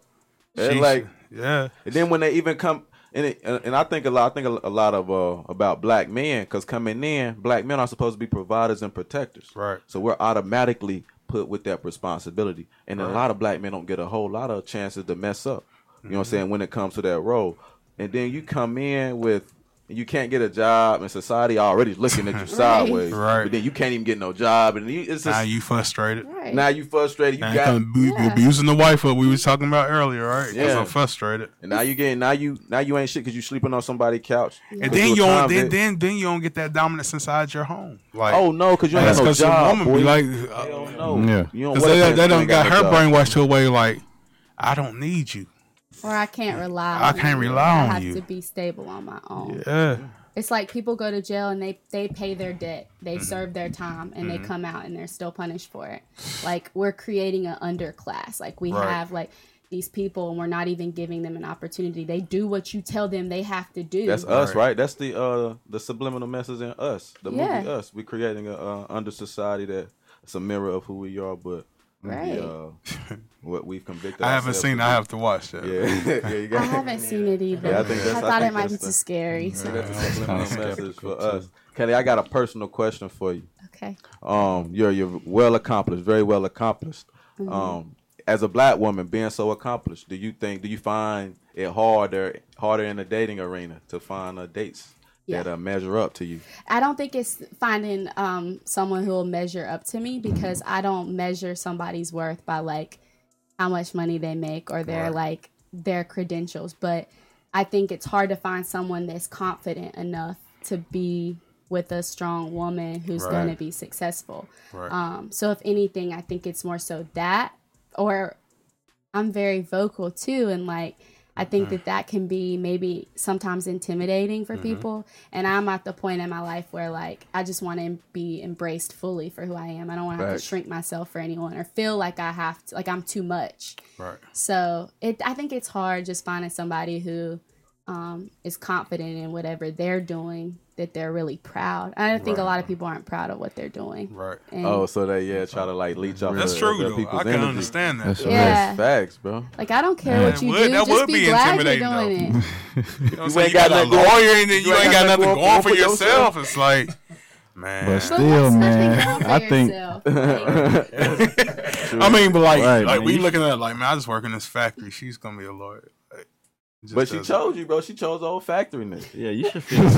And like yeah. And then when they even come and it, and I think a lot I think a, a lot of uh, about black men, because coming in, black men are supposed to be providers and protectors. Right. So we're automatically put with that responsibility, and right. a lot of black men don't get a whole lot of chances to mess up. You mm-hmm. know what I'm saying? When it comes to that role, and then you come in with. You can't get a job, and society already looking at you right. sideways. Right. But then you can't even get no job, and you, it's just, now you frustrated. Right. Now you frustrated. You now got you yeah. abusing the wife up we was talking about earlier, right? Because yeah. I'm frustrated. And now you getting now you now you ain't shit because you sleeping on somebody's couch. Yeah. And then you don't then, then then you don't get that dominance inside your home. Like oh no, because you ain't got no job. Woman be like, uh, they don't know. Yeah. You don't. They, they, they don't got, got her no brainwashed to a way like I don't need you. Or I can't rely on I can't you. rely on I have you. to be stable on my own. Yeah. It's like people go to jail and they, they pay their debt. They mm-hmm. serve their time and mm-hmm. they come out and they're still punished for it. Like we're creating an underclass. Like we right. have like these people and we're not even giving them an opportunity. They do what you tell them they have to do. That's us, right? That's the uh, the subliminal message in Us. The yeah. movie Us. We're creating an uh, under society that's a mirror of who we are, but right. The, uh, what we've convicted. I haven't seen. Before. I have to watch that. Yeah, yeah you got I haven't seen it either. Yeah, I, think that's, I thought I think it might be too scary. So. Yeah, that's a message for too. us. Kelly, I got a personal question for you. Okay. Um, you're you're well accomplished, very well accomplished. Mm-hmm. Um, as a black woman, being so accomplished, do you think do you find it harder harder in the dating arena to find uh, dates? Yeah. That uh, measure up to you. I don't think it's finding um, someone who will measure up to me, because I don't measure somebody's worth by like how much money they make or their right. like their credentials. But I think it's hard to find someone that's confident enough to be with a strong woman who's right. going to be successful. Right. Um, so if anything, I think it's more so that, or I'm very vocal too, and like. I think mm-hmm. that that can be maybe sometimes intimidating for mm-hmm. people. And I'm at the point in my life where, like, I just want to be embraced fully for who I am. I don't want right. to have to shrink myself for anyone or feel like I have to, like I'm too much. Right. So it, I think it's hard just finding somebody who um, is confident in whatever they're doing, that they're really proud. I don't think right. a lot of people aren't proud of what they're doing. Right. And oh, so they, yeah, try to, like, leech off That's the, true, though. I can energy. understand that. That's yeah. facts, bro. Like, I don't care Man, what you would, do. That just would be intimidating, though. You know, you ain't got nothing going on for, for yourself. It's like... Man. But still, but man, I think. I mean, but like, right, like man, we looking at it like, man, I just work in this factory. She's gonna be a lawyer. Like, but she chose you, bro. She chose the old factory nigga. Yeah, you should feel. Like,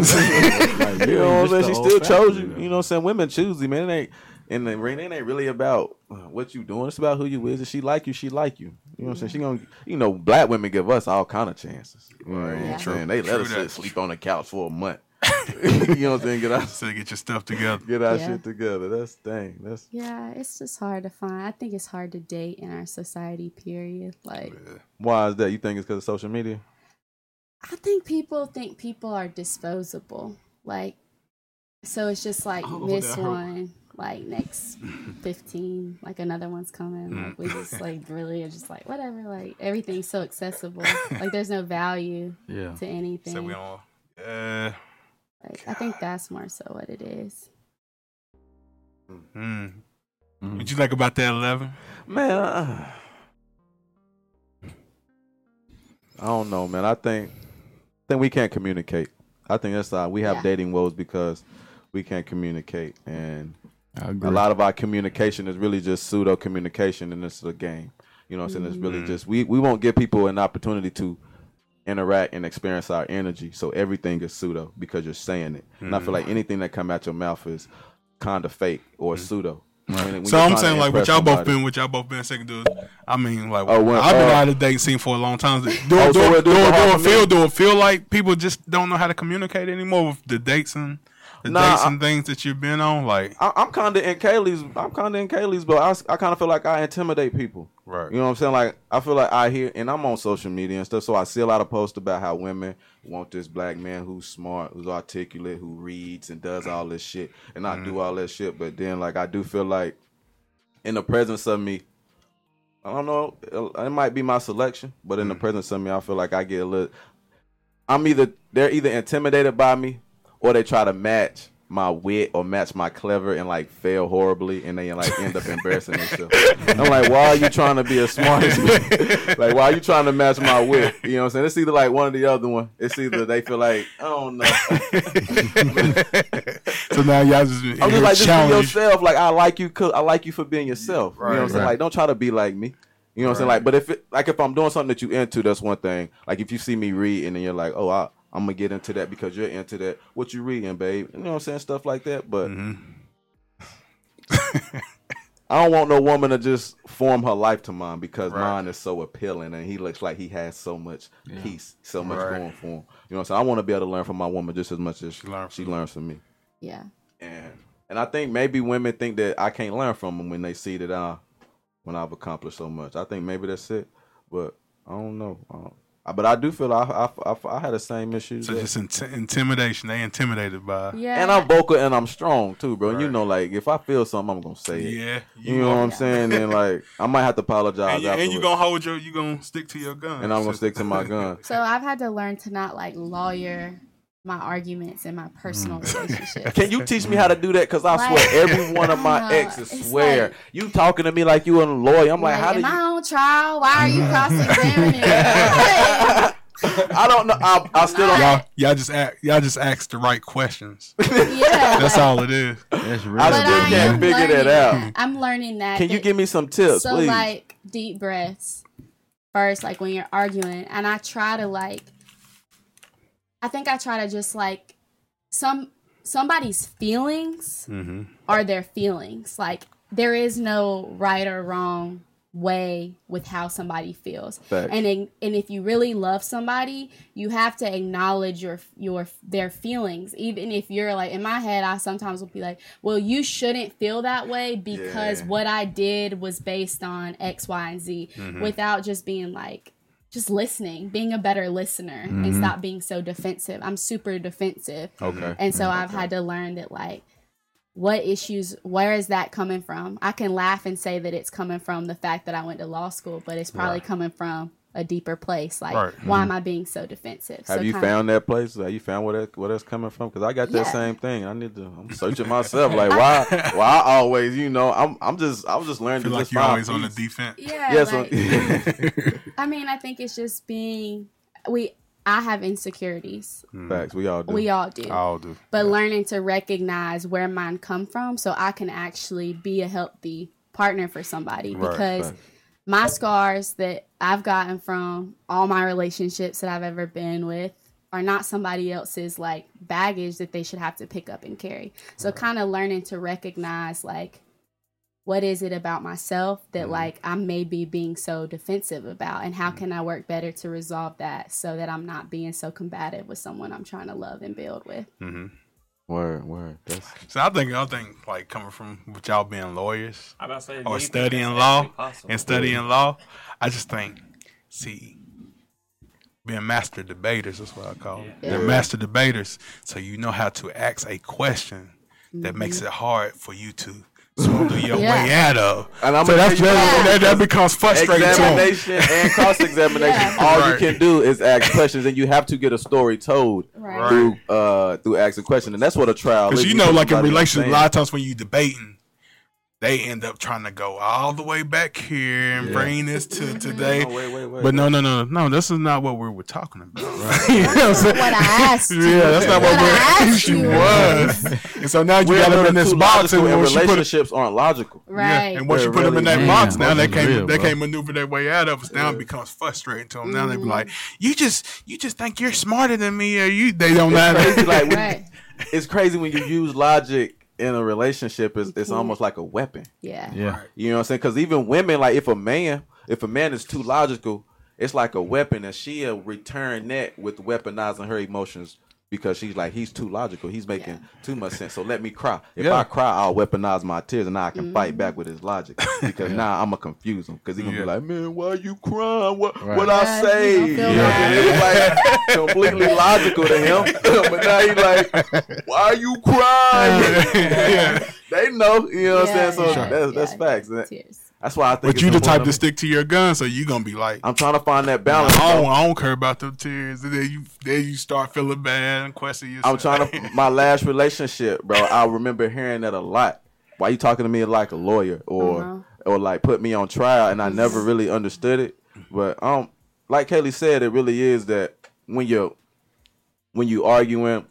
you know what I'm saying? She still chose you. You know what I'm saying? Women choose you, man. It ain't in the ring. It ain't really about what you doing. It's about who you is. If she like you, she like you. You know what I'm saying? She gonna, you know, black women give us all kind of chances. You know what I'm saying? They let us sit, sleep on the couch for a month. You know what I'm saying? Get our, so get your stuff together. Get our yeah. shit together. That's dang. That's yeah. It's just hard to find. I think it's hard to date in our society. Period. Like, yeah. why is that? You think it's because of social media? I think people think people are disposable. Like, so it's just like oh, this one, like next fifteen, like another one's coming. Mm. Like we just like really are just like whatever. Like everything's so accessible. Like there's no value yeah. to anything. So we all. Uh, Like, I think that's more so what it is. Mm-hmm. Mm-hmm. What you like about that eleven? Man, uh, I don't know, man. I think, I think we can't communicate. I think that's why we have yeah. dating woes, because we can't communicate. And a lot of our communication is really just pseudo communication, and it's a game. You know what I'm saying? Mm-hmm. It's really just, we, we won't give people an opportunity to interact and experience our energy, so everything is pseudo because you're saying it. Mm-hmm. And I feel like anything that come out your mouth is kind of fake or mm-hmm. pseudo. Right. When, so when I'm saying like what y'all somebody. both been, what y'all both been second dudes. I mean like oh, when, I've been uh, out of the dating scene for a long time. Do it, do it, do it, do it feel, do it feel like people just don't know how to communicate anymore with the dates and the nah, dates and I, things that you've been on? Like, I, I'm kind of in Kaleigh's. I'm kind of in Kaleigh's, but I, I kind of feel like I intimidate people. Right. You know what I'm saying? Like, I feel like I hear, and I'm on social media and stuff, so I see a lot of posts about how women want this black man who's smart, who's articulate, who reads and does all this shit, and I mm. do all that shit. But then, like, I do feel like in the presence of me, I don't know, it might be my selection, but in mm. the presence of me, I feel like I get a little. I'm either they're either intimidated by me, or they try to match my wit or match my clever and like fail horribly, and they like end up embarrassing themselves. I'm like, why are you trying to be as smart as me? Like, why are you trying to match my wit? You know what I'm saying? It's either like one or the other one. It's either they feel like, I don't know. So now y'all just I'm just like, just be yourself. Like, I like you. Cause I like you for being yourself. Right, you know what I'm right. saying? Like, don't try to be like me. You know what right. I'm saying? Like, but if it, like if I'm doing something that you into, that's one thing. Like if you see me reading and you're like, oh, I, I'm gonna get into that because you're into that. What you reading, babe? You know what I'm saying? Stuff like that. But mm-hmm. I don't want no woman to just form her life to mine because right. mine is so appealing and he looks like he has so much yeah. peace, so much right. going for him. You know what I'm saying? I want to be able to learn from my woman just as much as she, learn she learns from me. Yeah. And and I think maybe women think that I can't learn from them when they see that I. When I've accomplished so much, I think maybe that's it. But I don't know. I don't, I, but I do feel I I, I, I had the same issues. So that. Just in- intimidation. They intimidated by. Yeah. And I'm vocal and I'm strong too, bro. Right. You know, like if I feel something, I'm gonna say it. Yeah. You, you know, know what I'm saying? And like I might have to apologize. And, you, and you gonna hold your. You gonna stick to your gun. And I'm gonna stick to my gun. So I've had to learn to not like lawyer my arguments in my personal relationships. Can you teach me how to do that? Because I like, swear every one of my exes swear like, you talking to me like you a lawyer. I'm like, like how do you? My own trial. Why are you cross-examining? I don't know. I, I still don't. Y'all, y'all just act. Y'all just ask the right questions. Yeah, that's like, all it is. That's really I still can't figure learning, that out. I'm learning that. Can that, you give me some tips, so, please? So like deep breaths first, like when you're arguing, and I try to like. I think I try to just like some somebody's feelings mm-hmm. are their feelings. Like there is no right or wrong way with how somebody feels. Facts. And in, and if you really love somebody, you have to acknowledge your your their feelings. Even if you're like in my head, I sometimes will be like, well, you shouldn't feel that way because yeah. what I did was based on X, Y, and Z mm-hmm. without just being like. Just listening, being a better listener mm-hmm. and stop being so defensive. I'm super defensive. Okay. And so mm-hmm. I've okay. had to learn that like what issues, where is that coming from? I can laugh and say that it's coming from the fact that I went to law school, but it's probably right. coming from a deeper place. Like right. why mm-hmm. am I being so defensive? Have so you found of, that place? Have you found where that where that's coming from? Because I got that yeah. same thing. I need to I'm searching myself. Like why why I always, you know, I'm I'm just I was just learning feel to like you're always piece. On the defense. Yeah. yeah like, so, I mean, I think it's just being we. I have insecurities. Facts, we all do. We all do. I all do. But yeah. learning to recognize where mine come from, so I can actually be a healthy partner for somebody. Right, because right. my scars that I've gotten from all my relationships that I've ever been with are not somebody else's like baggage that they should have to pick up and carry. So right. kind of learning to recognize like. What is it about myself that mm-hmm. like I may be being so defensive about, and how mm-hmm. can I work better to resolve that so that I'm not being so combative with someone I'm trying to love and build with? Mm-hmm. Word, word. That's... So I think I think like coming from with y'all being lawyers I about to say, or studying law and studying yeah. law, I just think see being master debaters. That's what I call yeah. it. Yeah. They're master debaters, so you know how to ask a question mm-hmm. that makes it hard for you to. Smooth your yeah. way out of. And I'm so that's you, that, that becomes frustrating. Examination and cross-examination. yeah. All right. you can do is ask questions, and you have to get a story told right. through uh, through asking questions, and that's what a trial is. Because you know, like in relationships, a lot of times when you debating, they end up trying to go all the way back here and yeah. bring this to today. No, wait, wait, wait, but no, no, no, no. This is not what we were talking about. Right? you know what, what I asked you. Yeah, that's not what, what I asked you was. And so now you got them in this box. And relationships aren't logical. Right. Yeah. And once They're you put really, them in that man, box, now they can't real, they bro. can't maneuver their way out of us. Now yeah. it becomes frustrating to them. Mm-hmm. Now they be like, you just you just think you're smarter than me. Or you they don't it's like right. It's crazy when you use logic. In a relationship, it's, it's almost like a weapon. Yeah. yeah. You know what I'm saying? Because even women, like if a man, if a man is too logical, it's like a weapon, and she'll return that with weaponizing her emotions because she's like, he's too logical. He's making yeah. too much sense. So let me cry. If yeah. I cry, I'll weaponize my tears, and now I can mm-hmm. fight back with his logic. Because yeah. now I'm going to confuse him. Because he's going to yeah. be like, man, why are you crying? What right. what I yeah, say? You know, yeah. It was like completely logical to him. But now he's like, why are you crying? yeah. They know. You know yeah, what I'm saying? So yeah, that's, yeah, that's facts. Tears. That's why I think. But you the type to stick to your gun, so you gonna be like, I'm trying to find that balance. I don't, I don't care about them tears. And then you, then you start feeling bad and questioning yourself. I'm trying to. My last relationship, bro. I remember hearing that a lot. Why you talking to me like a lawyer, or uh-huh. or like put me on trial? And I never really understood it. But um, like Kaleigh said, it really is that when you're when you arguing,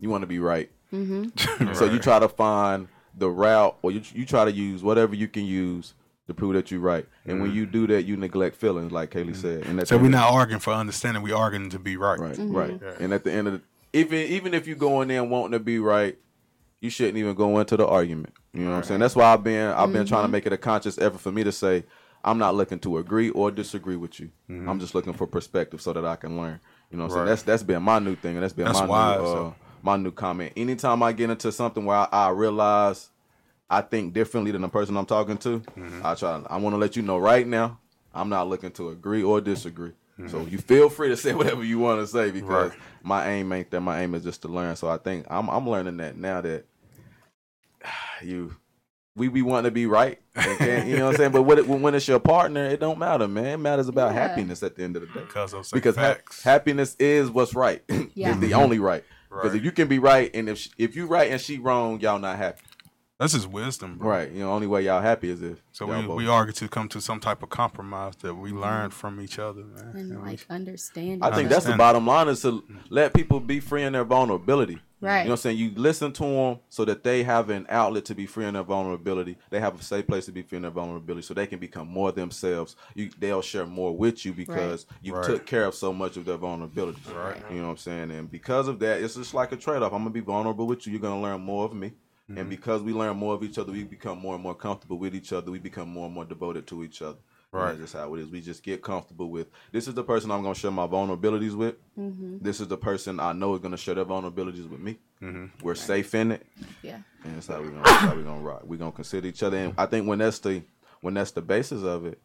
you want to be right. Mm-hmm. So right. you try to find the route, or you you try to use whatever you can use to prove that you're right. And mm-hmm. when you do that, you neglect feelings, like Kaleigh mm-hmm. said. And so we're not arguing for understanding; we're arguing to be right. Right, mm-hmm. right. Yeah. And at the end of the, even even if you go in there wanting to be right, you shouldn't even go into the argument. You know All what I'm right. saying? That's why I've been I've mm-hmm. been trying to make it a conscious effort for me to say, I'm not looking to agree or disagree with you. Mm-hmm. I'm just looking for perspective so that I can learn. You know what I'm right. saying? That's that's been my new thing, and that's been that's my wise, new. Uh, so. My new comment. Anytime I get into something where I, I realize I think differently than the person I'm talking to, mm-hmm. I try. I want to let you know right now, I'm not looking to agree or disagree. Mm-hmm. So you feel free to say whatever you want to say, because right. my aim ain't that. My aim is just to learn. So I think I'm I'm learning that now, that you we be wanting to be right. Okay? You know what I'm saying? But when, it, when it's your partner, it don't matter, man. It matters about yeah. happiness at the end of the day. Because I'm saying because ha- happiness is what's right. Yeah. It's the only right. Because right. if you can be right, and if she, if you right and she wrong, y'all not happy. That's just wisdom, bro. Right. You know, only way y'all happy is if. So we both. we argue to come to some type of compromise that we learned from each other, man. And you like know? understanding. I think understanding. That's the bottom line, is to let people be free in their vulnerability. Right. You know what I'm saying? You listen to them so that they have an outlet to be free in their vulnerability. They have a safe place to be free in their vulnerability, so they can become more themselves. You, they'll share more with you because right. you right. took care of so much of their vulnerability. Right. You know what I'm saying? And because of that, it's just like a trade-off. I'm going to be vulnerable with you. You're going to learn more of me. Mm-hmm. And because we learn more of each other, we become more and more comfortable with each other. We become more and more devoted to each other. Right. That's just how it is. We just get comfortable with, this is the person I'm going to share my vulnerabilities with. Mm-hmm. This is the person I know is going to share their vulnerabilities with me. Mm-hmm. We're right. safe in it. Yeah. And that's how we're going to rock. We're going to consider each other. And I think when that's the when that's the basis of it,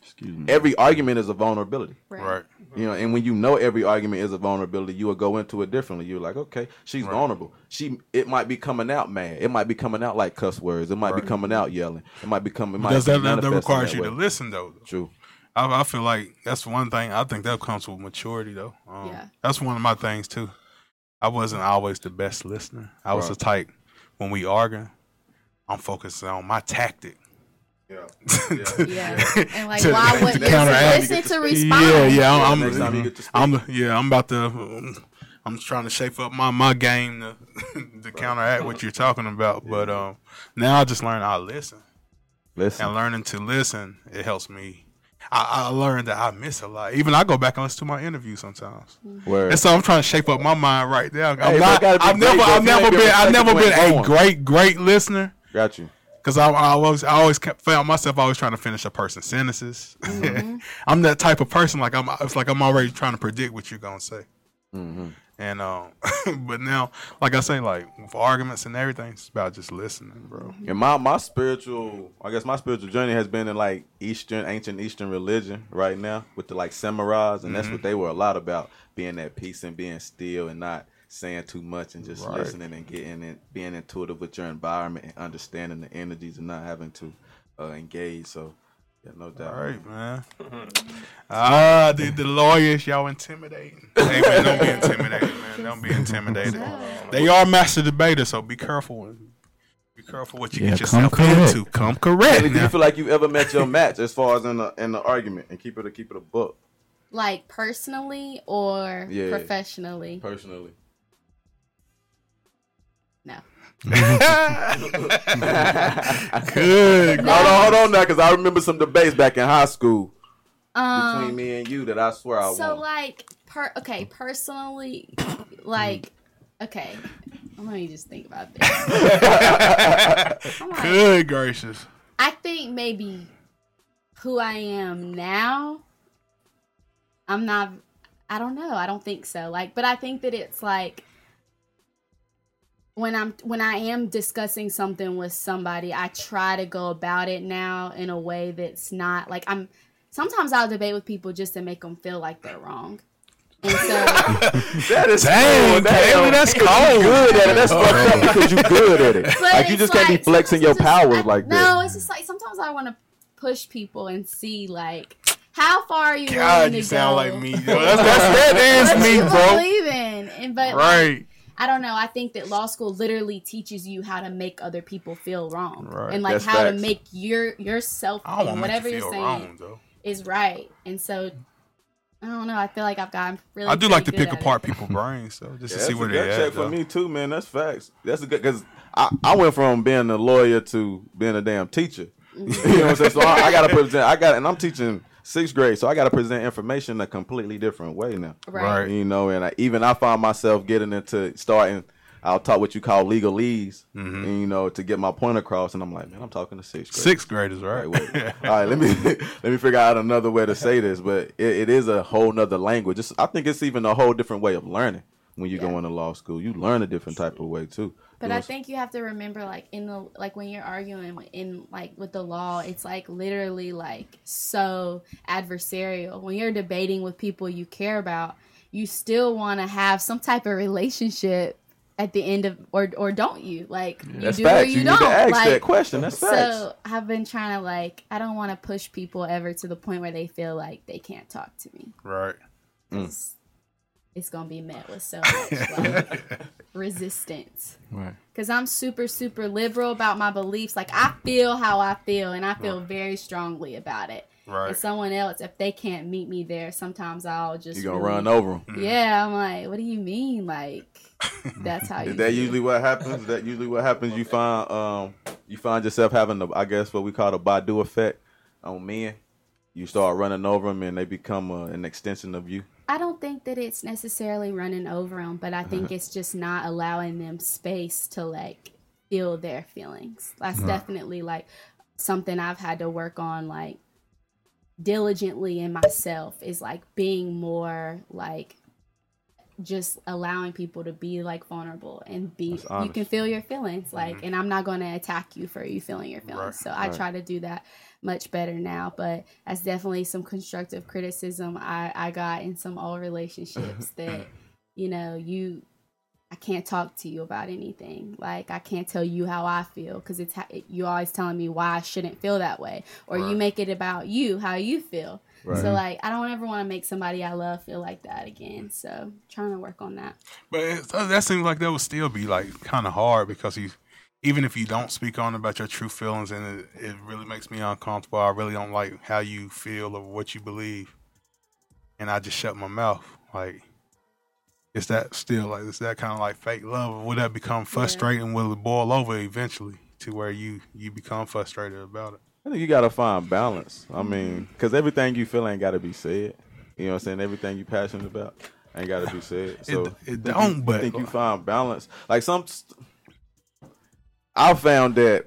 Excuse me. every argument is a vulnerability. Right. right. You know, and when you know every argument is a vulnerability, you will go into it differently. You're like, okay, she's right. vulnerable. She, it might be coming out mad. It might be coming out like cuss words. It might right. be coming out yelling. It might be coming. Does that that requires that you way. to listen though? though. True. I, I feel like that's one thing. I think that comes with maturity though. Um, yeah. That's one of my things too. I wasn't always the best listener. I was right. the type when we argue, I'm focusing on my tactic. Yeah. yeah. yeah. And like, to, why wouldn't you listen to, to respond? Yeah, yeah. I'm, yeah, I'm, I'm, I'm, yeah, I'm about to, um, I'm trying to shape up my, my game to, to counteract what you're talking about. Yeah. But um, now I just learned I listen. Listen. And learning to listen, it helps me. I, I learned that I miss a lot. Even I go back and listen to my interviews sometimes. Word. And so I'm trying to shape up my mind right now. I'm hey, not, I've great, never, I've never been, I've never been a great, great listener. Got you. Because I, I always, I always kept, found myself always trying to finish a person's sentences. Mm-hmm. I'm that type of person. Like I'm, it's like I'm already trying to predict what you're gonna say. Mm-hmm. And um, but now, like I say, like with arguments and everything, it's about just listening, bro. And my, my spiritual, I guess my spiritual journey has been in like Eastern, ancient Eastern religion right now with the like samurais, and mm-hmm. that's what they were a lot about, being at peace and being still and not saying too much and just right. listening and getting and being intuitive with your environment and understanding the energies and not having to uh, engage. So, yeah, no doubt. All right, man. Ah, the, the lawyers, y'all intimidating. Hey, man, don't be intimidated, man. Don't be intimidated. They are master debaters, so be careful. Be careful what you yeah, get yourself come into. Come correct. Do you feel like you ever met your match as far as in the in the argument and keep it a keep it a book? Like personally or yeah, professionally? Personally. No. Good. No. Hold on, hold on now, because I remember some debates back in high school um, between me and you that I swear I so won. So like, per- okay, personally, like, okay, let me just think about this. Like, good gracious. I think maybe who I am now, I'm not. I don't know. I don't think so. Like, but I think that it's like when I'm when I am discussing something with somebody, I try to go about it now in a way that's not like I'm. Sometimes I'll debate with people just to make them feel like they're wrong. And so, that is dang, cool. That that's cold. Good at it. That's fucked up because you're good at it. But like you just like, can't be flexing your powers like that. No, it's just like sometimes I want to push people and see like how far are you God, willing to you go. God, you sound like me. That's, that's, that is me, bro. What do you believe in? And, but, right. Like, I don't know. I think that law school literally teaches you how to make other people feel wrong, right. and like that's how facts. to make your yourself I don't and whatever you feel you're saying wrong, is right. And so. I don't know. I feel like I've gotten really. I do like to pick apart people's brains, so just yeah, to see where they're at. That's a gut check for me too, man. That's facts. That's a good because I, I went from being a lawyer to being a damn teacher. Mm-hmm. You know what I'm saying? So I, I got to present. I got and I'm teaching sixth grade, so I got to present information in a completely different way now. Right. right. You know, and I, even I found myself getting into starting. I'll talk what you call legalese, mm-hmm. and, you know, to get my point across. And I'm like, man, I'm talking to sixth grade. Sixth graders, right? All right, wait. All right, let me let me figure out another way to say this. But it, it is a whole nother language. It's, I think it's even a whole different way of learning when you yeah. go into law school. You learn a different type of way too. But I think you have to remember, like in the like when you're arguing in like with the law, it's like literally like so adversarial. When you're debating with people you care about, you still want to have some type of relationship. At the end of, or or don't you? Like, yeah, you that's do facts. Or you, you don't. Need to ask like, that question. That's so facts. So I've been trying to, like, I don't want to push people ever to the point where they feel like they can't talk to me. Right. Mm. It's going to be met with so much like, resistance. Right. Because I'm super, super liberal about my beliefs. Like, I feel how I feel, and I feel right. very strongly about it. Right. And someone else, if they can't meet me there, sometimes I'll just... You're going to run over them. Yeah, I'm like, what do you mean? Like, that's how you... Is that usually what happens? Is that usually what happens? You find um, you find yourself having, the, I guess, what we call the Badu effect on men. You start running over them, and they become uh, an extension of you. I don't think that it's necessarily running over them, but I think it's just not allowing them space to, like, feel their feelings. That's right. definitely, like, something I've had to work on, like, diligently in myself is like being more like just allowing people to be like vulnerable and be you can feel your feelings like mm-hmm. and I'm not going to attack you for you feeling your feelings right, so right. I try to do that much better now, but that's definitely some constructive criticism I, I got in some old relationships that you know you I can't talk to you about anything. Like, I can't tell you how I feel because it's ha- you're always telling me why I shouldn't feel that way. Or right. you make it about you, how you feel. Right. So, like, I don't ever want to make somebody I love feel like that again. So, I'm trying to work on that. But it, that seems like that would still be, like, kind of hard because you, even if you don't speak on about your true feelings and it, it really makes me uncomfortable, I really don't like how you feel or what you believe. And I just shut my mouth. Like... Is that still like is that kind of like fake love, or will that become frustrating? Yeah. Will it boil over eventually to where you you become frustrated about it? I think you gotta find balance. I mean, because everything you feel ain't gotta be said. You know what I'm saying? Everything you passionate about ain't gotta be said. So it, it don't. You, but I think you find balance. Like some, I found that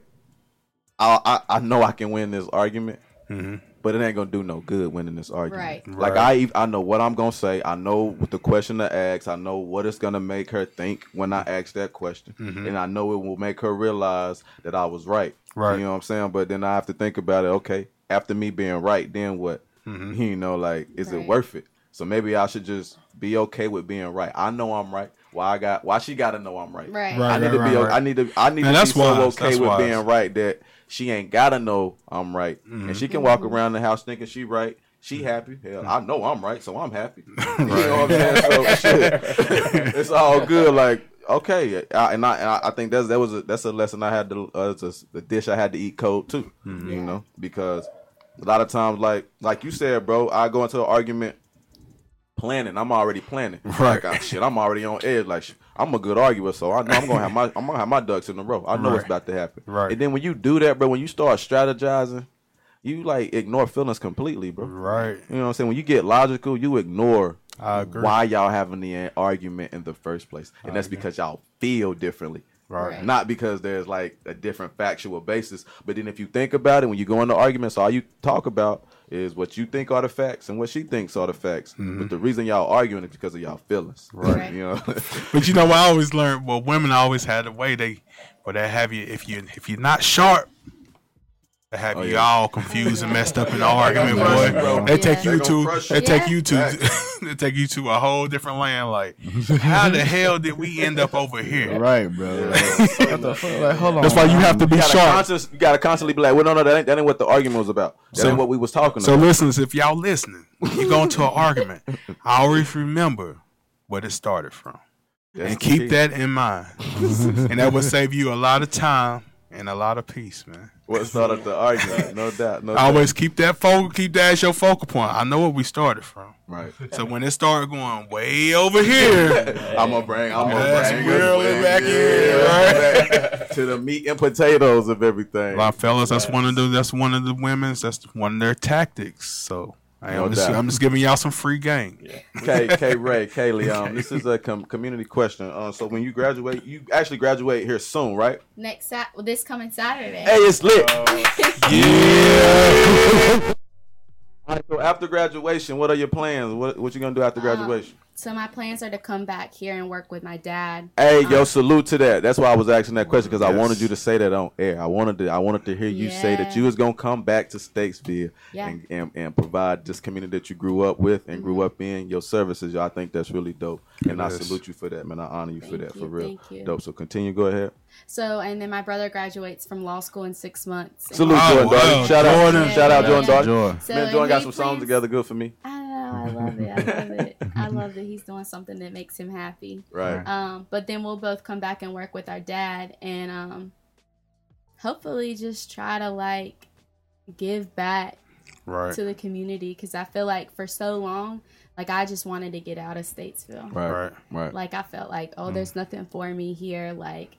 I I, I know I can win this argument. Mm-hmm. But it ain't gonna do no good winning this argument. Right. Like I, I know what I'm gonna say. I know what the question to ask. I know what it's gonna make her think when I ask that question, mm-hmm. and I know it will make her realize that I was right. Right. You know what I'm saying? But then I have to think about it. Okay, after me being right, then what? Mm-hmm. You know, like is right. it worth it? So maybe I should just be okay with being right. I know I'm right. Why I got? Why she gotta know I'm right? Right. right I need right, to be. Right. I need to. I need now to be so wise. okay that's with wise. being right that. She ain't gotta know I'm right, mm-hmm. and she can walk around the house thinking she right. She happy. Hell, I know I'm right, so I'm happy. Right. You know what I'm saying? So shit, it's all good. Like okay, I, and I and I think that's that was a, that's a lesson I had to uh, it's a, a dish I had to eat cold too. Mm-hmm. You know, because a lot of times, like like you said, bro, I go into an argument planning. I'm already planning. Right. Like, I, shit, I'm already on edge. Like. Shit, I'm a good arguer, so I know I'm gonna have my I'm gonna have my ducks in a row. I know right. it's about to happen. Right. And then when you do that, bro, when you start strategizing, you like ignore feelings completely, bro. Right. You know what I'm saying? When you get logical, you ignore I agree. why y'all having the argument in the first place, and I that's agree. because y'all feel differently. Right. Right. Not because there's like a different factual basis, but then if you think about it, when you go into arguments, all you talk about is what you think are the facts and what she thinks are the facts. Mm-hmm. But the reason y'all arguing is because of y'all feelings, right? Right. You know. But you know, I always learned. Well, women always had a way they, or they have you if you if you're not sharp, they have oh, you yeah. all confused and messed up in the argument, boy. Bro. They yeah. take you they to they yeah. take you to they take you to a whole different land. Like, how the hell did we end up over here? Right, bro. Like, what the fuck? Like, hold on. That's why you have to be you sharp. You gotta constantly be like, well, no, no, that ain't, that ain't what the argument was about. That so, ain't what we was talking so about. So, listeners, if y'all listening, you go into an argument, I always remember where it started from, that's and keep key. That in mind, and that will save you a lot of time. And a lot of peace, man. What started the argument, no doubt. No Always doubt. keep that focal, keep that as your focal point. I know where we started from. Right. So when it started going way over here, I'm gonna bring, I'm gonna bring it back here, right? To the meat and potatoes of everything. Well, fellas, that's yes. one of the, that's one of the women's, that's one of their tactics. So. I no I'm, just, I'm just giving y'all some free game. Yeah. K, K, Ray, Kaleigh, um, okay. This is a com- community question. Uh, so when you graduate, you actually graduate here soon, right? Next Saturday, well, this coming Saturday. Hey, it's lit. Uh, yeah. All right, so after graduation, what are your plans? What what you gonna do after graduation? Um, so my plans are to come back here and work with my dad. Hey, um, yo, salute to that. That's why I was asking that question, because yes. I wanted you to say that on air. I wanted to I wanted to hear you yes. say that you was gonna come back to Statesville yeah. and, and and provide this community that you grew up with and mm-hmm. grew up in your services. I think that's really dope, and yes. I salute you for that, man. I honor you thank for that you, for real. Thank you. Dope. So continue. Go ahead. So, and then my brother graduates from law school in six months. Salute, oh, Jordan Darty. Wow. Shout out, yeah. shout out, Jordan Darty. Jordan. So, man, Jordan got some plans, songs together good for me. I know, I love it. I love it. I love that he's doing something that makes him happy. Right. Um, but then we'll both come back and work with our dad, and um, hopefully just try to like give back right. to the community, because I feel like for so long, like I just wanted to get out of Statesville. Right, right, right. Like I felt like, oh, mm. there's nothing for me here, like.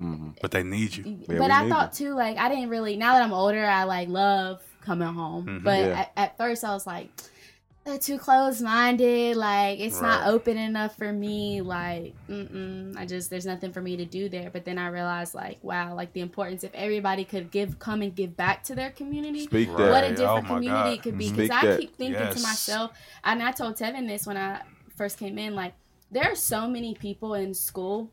Mm-hmm. But they need you. Yeah, but I thought you. too, like I didn't really. Now that I'm older, I like love coming home. Mm-hmm. But yeah. at, at first, I was like, they're too closed-minded. Like it's right. not open enough for me. Like, mm-mm, I just there's nothing for me to do there. But then I realized, like, wow, like the importance if everybody could give, come and give back to their community. Speak right. What a different oh, community it could be. Because I keep thinking yes. to myself, and I told Tevin this when I first came in. Like, there are so many people in school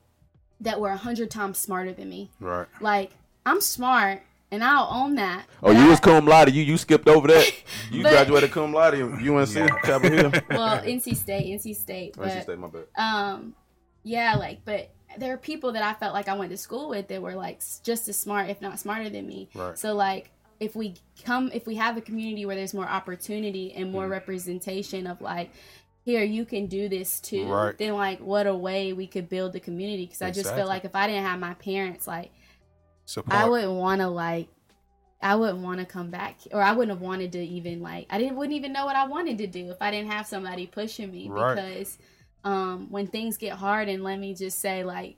that were a hundred times smarter than me. Right. Like, I'm smart, and I'll own that. Oh, you I, was cum laude. You you skipped over that. You but, graduated cum laude in U N C, yeah. Chapel Hill. Well, N C State, N C State. But, N C State, my bad. Um, yeah, like, but there are people that I felt like I went to school with that were, like, just as smart, if not smarter than me. Right. So, like, if we come, if we have a community where there's more opportunity and more mm. representation of, like, here, you can do this too. Right. Then, like, what a way we could build the community. Because exactly. I just feel like if I didn't have my parents, like, support. I wouldn't want to, like, I wouldn't want to come back. Or I wouldn't have wanted to even, like, I didn't wouldn't even know what I wanted to do if I didn't have somebody pushing me. Right. Because um, when things get hard, and let me just say, like,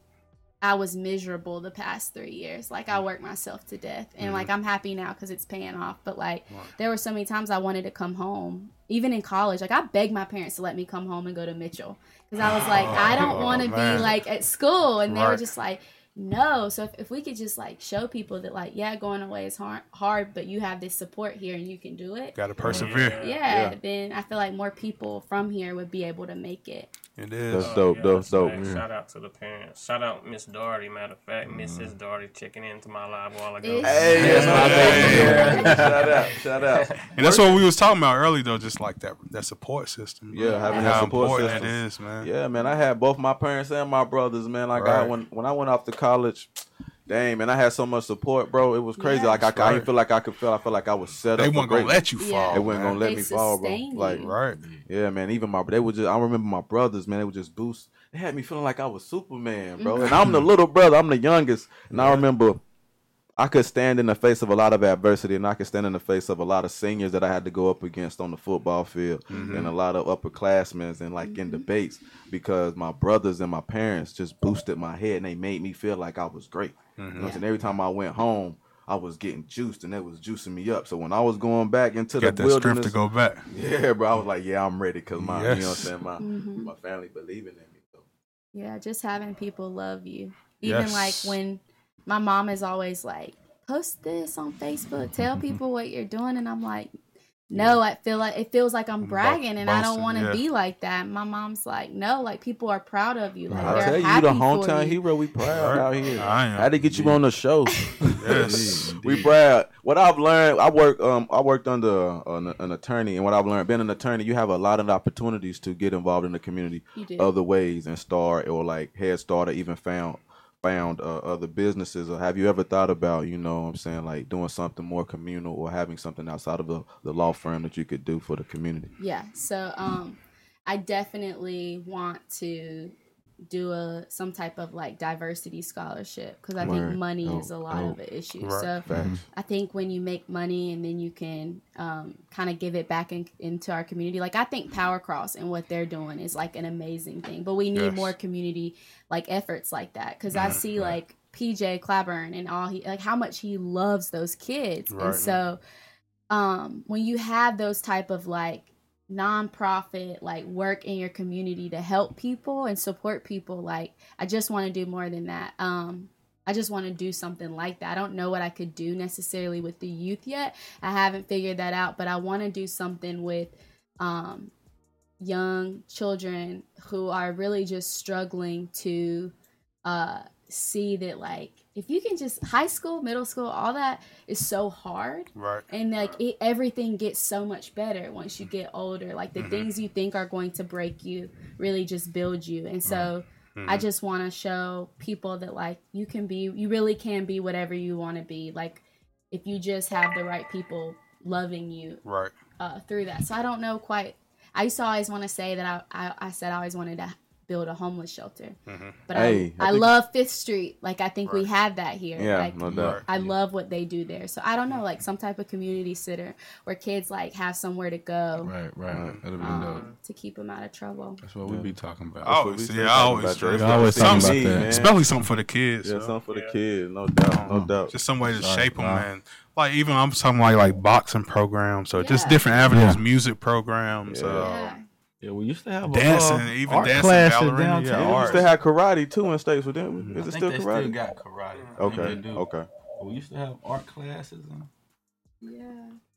I was miserable the past three years. Like, I worked myself to death. And, mm-hmm. like, I'm happy now because it's paying off. But, like, right. there were so many times I wanted to come home. Even in college, like I begged my parents to let me come home and go to Mitchell, because I was like, oh, I don't want to oh, be like at school, and right. they were just like, no. So if, if we could just like show people that like, yeah, going away is hard, hard, but you have this support here and you can do it. Got to persevere. Yeah, yeah. Then I feel like more people from here would be able to make it. It is. That's dope. Oh, yeah, that's dope. Yeah. Shout out to the parents. Shout out Miss Darty. Matter of fact, mm. Missus Darty checking into my live while ago. Hey, that's my baby. Shout out. Shout out. And that's what we was talking about earlier, though. Just like that, that support system. Yeah, having and that support system. How important that is, man. Yeah, man. I had both my parents and my brothers, man. Like right. I when when I went off to college. Dang, man, I had so much support, bro. It was crazy. Yeah, like, I, I didn't feel like I could feel. I felt like I was set they up. They weren't going to let you fall. Yeah. They weren't going to let me fall, bro. You. Like, right. Yeah, man, even my, they were just, I remember my brothers, man, they would just boost. They had me feeling like I was Superman, bro. Mm-hmm. And I'm the little brother. I'm the youngest. And yeah. I remember I could stand in the face of a lot of adversity, and I could stand in the face of a lot of seniors that I had to go up against on the football field, mm-hmm. and a lot of upperclassmen and like mm-hmm. in debates, because my brothers and my parents just boosted my head, and they made me feel like I was great. Mm-hmm. Yeah. And every time I went home, I was getting juiced, and that was juicing me up. So when I was going back into Got the that wilderness, strength to go back. Yeah, bro, I was like, yeah, I'm ready, because my, yes. you know what I'm saying, my, mm-hmm. my family believing in me. So. Yeah, just having people love you. Even yes. like when my mom is always like, post this on Facebook, tell people what you're doing. And I'm like, no, yeah. I feel like it feels like I'm bragging, and Boston, I don't want to yeah. be like that. My mom's like, no, like people are proud of you. Like, I tell you, you the hometown hero. We proud out here. I am. I had to get indeed. you on the show. Yes, we proud. What I've learned, I work, um, I worked under an, an attorney, and what I've learned, being an attorney, you have a lot of opportunities to get involved in the community, other ways, and start or like Head Start, or even found. found uh, other businesses, or have you ever thought about, you know what I'm saying, like doing something more communal or having something outside of the, the law firm that you could do for the community? Yeah, so um, I definitely want to do a some type of like diversity scholarship, because I Word. think money oh, is a lot oh, of the issue. Right. So Facts. I think when you make money and then you can um, kind of give it back in, into our community. Like I think Power Cross and what they're doing is like an amazing thing, but we need yes. more community like efforts like that, because yeah, I see yeah. like P J Claiborne and all he like how much he loves those kids, right. and so um, when you have those type of like nonprofit like work in your community to help people and support people, like I just want to do more than that. um I just want to do something like that. I don't know what I could do necessarily with the youth yet. I haven't figured that out, but I want to do something with um young children who are really just struggling to uh see that, like, if you can just high school, middle school, all that is so hard, right? And like right. it, everything gets so much better once you get older. Like the mm-hmm. things you think are going to break you really just build you. And so mm-hmm. I just want to show people that like you can be, you really can be whatever you want to be. Like if you just have the right people loving you, right, uh, through that. So I don't know quite. I used to always want to say that I, I, I said I always wanted to build a homeless shelter, mm-hmm. but hey, I, I, I love Fifth Street. Like I think right. we have that here. Yeah, like, no doubt. I love what they do there. So I don't know, like some type of community center where kids like have somewhere to go. Right, right. Um, That'll be um, to keep them out of trouble. That's what yeah. we be talking about. I always, yeah, I always stress. I always talking about that. Especially something for the kids. Yeah, so. something for the yeah. kids. No doubt, no doubt. Just some way to Sorry, shape them, wow. man. Like even I'm talking like like boxing programs, so yeah. just different avenues, yeah. music programs. Yeah. Uh, yeah. Yeah, we used to have dancing, a, uh, even art dancing, ballerina. Downtown. Yeah, we used to have karate too in States, didn't we? Mm-hmm. Is it still karate? I think they still got karate. I okay, think they do. okay. But we used to have art classes. And... Yeah.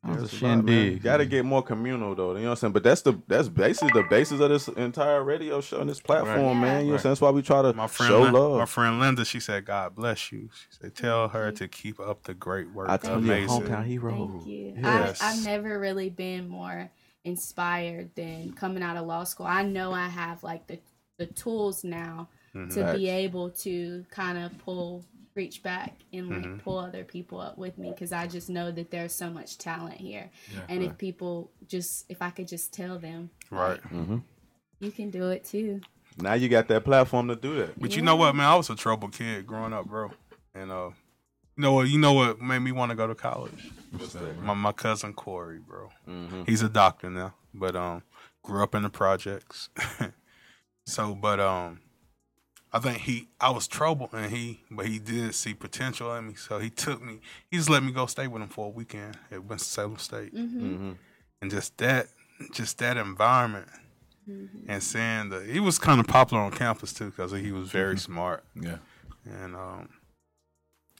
That was a shindig. Got to get more communal though. You know what I'm saying? But that's the that's basically the basis of this entire radio show and this platform, right. man. You know what I'm saying? That's why we try to my friend show Linda, love. My friend Linda, she said, "God bless you." She said, "Tell her to keep up the great work." I tell Amazing. you, hometown hero. Thank you. Yes. I, I've never really been more inspired than coming out of law school. I know I have like the the tools now mm-hmm. to right. be able to kind of pull reach back and like mm-hmm. pull other people up with me, because I just know that there's so much talent here, yeah, and right. if people just if I could just tell them right like, mm-hmm. you can do it too. Now you got that platform to do that. But yeah. you know what, man, I was a troubled kid growing up, bro, and uh You know what? You know what made me want to go to college? That, my my cousin Corey, bro. Mm-hmm. He's a doctor now, but um, grew up in the projects. so, but um, I think he, I was troubled, and he, but he did see potential in me, so he took me. He just let me go stay with him for a weekend at Winston-Salem State, mm-hmm. Mm-hmm. and just that, just that environment. Mm-hmm. And seeing the, he was kind of popular on campus too, because he was very mm-hmm. smart. Yeah, and um.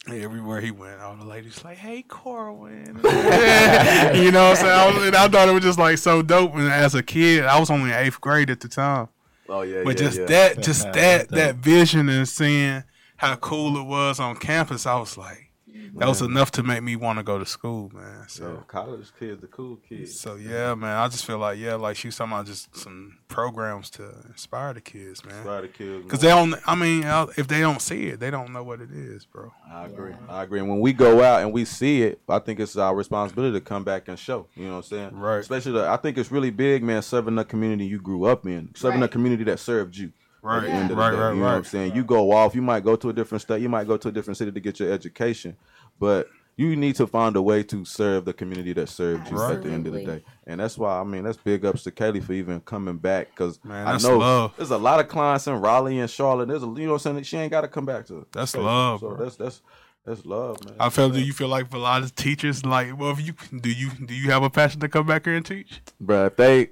Everywhere he went, all the ladies like, "Hey, Corwin." You know what I'm saying? I, was, and I thought it was just like so dope. And as a kid, I was only in eighth grade at the time. Oh yeah, but yeah, just yeah. that, just yeah, that, that, that vision and seeing how cool it was on campus, I was like, man. that was enough to make me want to go to school, man. So yeah, college kids, the cool kids. So yeah, man, I just feel like yeah, like she was talking about just some programs to inspire the kids, man. Inspire the kids, because they don't. I mean, if they don't see it, they don't know what it is, bro. I agree. Yeah. I agree. And when we go out and we see it, I think it's our responsibility to come back and show. You know what I'm saying? Right. Especially, the, I think it's really big, man. Serving the community you grew up in, serving right. the community that served you. Right, yeah. right, day, right, you know right. what I'm saying? Right. You go off, you might go to a different state, you might go to a different city to get your education, but you need to find a way to serve the community that served you right. at the end of the day. And that's why, I mean, that's big ups to Kaleigh for even coming back, because I know love. there's a lot of clients in Raleigh and Charlotte. There's a, you know what I'm saying? She ain't got to come back to it. That's so, love. So that's, that's, that's love, man. I feel. Do you feel like for a lot of teachers, like, well, if you do you do you have a passion to come back here and teach, bro? If they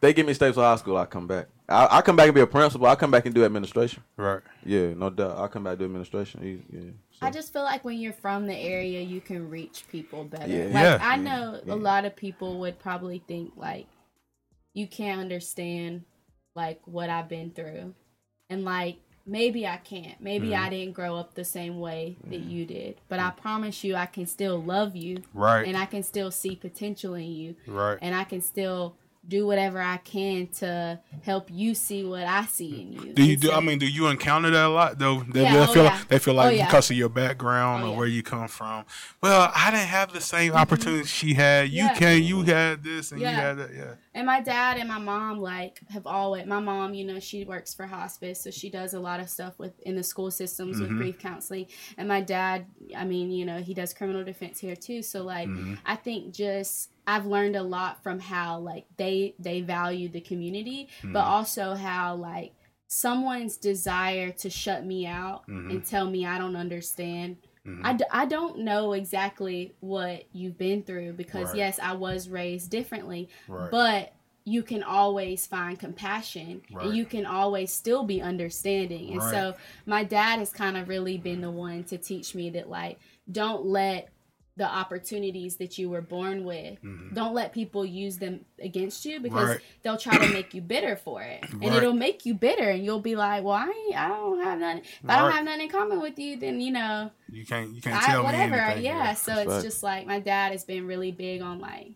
They give me Statesville High School, I come back. I, I come back and be a principal. I come back and do administration. Right. Yeah, no doubt. I come back and do administration. Easy, yeah. So. I just feel like when you're from the area, you can reach people better. Yeah. Like, yeah. I know yeah. a lot of people would probably think, like, you can't understand, like, what I've been through. And, like, maybe I can't. Maybe mm. I didn't grow up the same way that mm. you did. But mm. I promise you I can still love you. Right. And I can still see potential in you. Right. And I can still... do whatever I can to help you see what I see in you. Do you do? I mean, do you encounter that a lot though? They, yeah, they, oh feel, yeah. like, they feel like oh, yeah. because of your background oh, or yeah. where you come from. Well, I didn't have the same mm-hmm. opportunity she had. You yeah. can, you had this and yeah. you had that. Yeah. And my dad and my mom like have always. My mom, you know, she works for hospice, so she does a lot of stuff with in the school systems mm-hmm. with grief counseling. And my dad, I mean, you know, he does criminal defense here too. So like, mm-hmm. I think just. I've learned a lot from how like they they value the community, mm. but also how like someone's desire to shut me out mm-hmm. and tell me I don't understand. Mm-hmm. I, d- I don't know exactly what you've been through because right. yes, I was raised differently, right. but you can always find compassion right. and you can always still be understanding. And right. so my dad has kind of really been the one to teach me that like, don't let the opportunities that you were born with. Mm-hmm. Don't let people use them against you because right. they'll try to make you bitter for it. And right. it'll make you bitter and you'll be like, well, I, ain't, I don't have nothing. If right. I don't have nothing in common with you, then, you know. You can't, you can't I, tell whatever. me anything. Yeah, so That's it's right. just like my dad has been really big on like,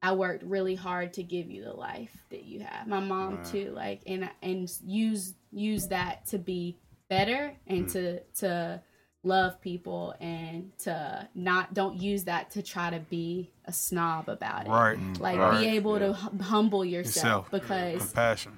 I worked really hard to give you the life that you have. My mom right. too, like, and and use use that to be better and mm. to to... love people and to not don't use that to try to be a snob about it. Right. Like right. be able yeah. to hum- humble yourself, yourself because yeah. compassion.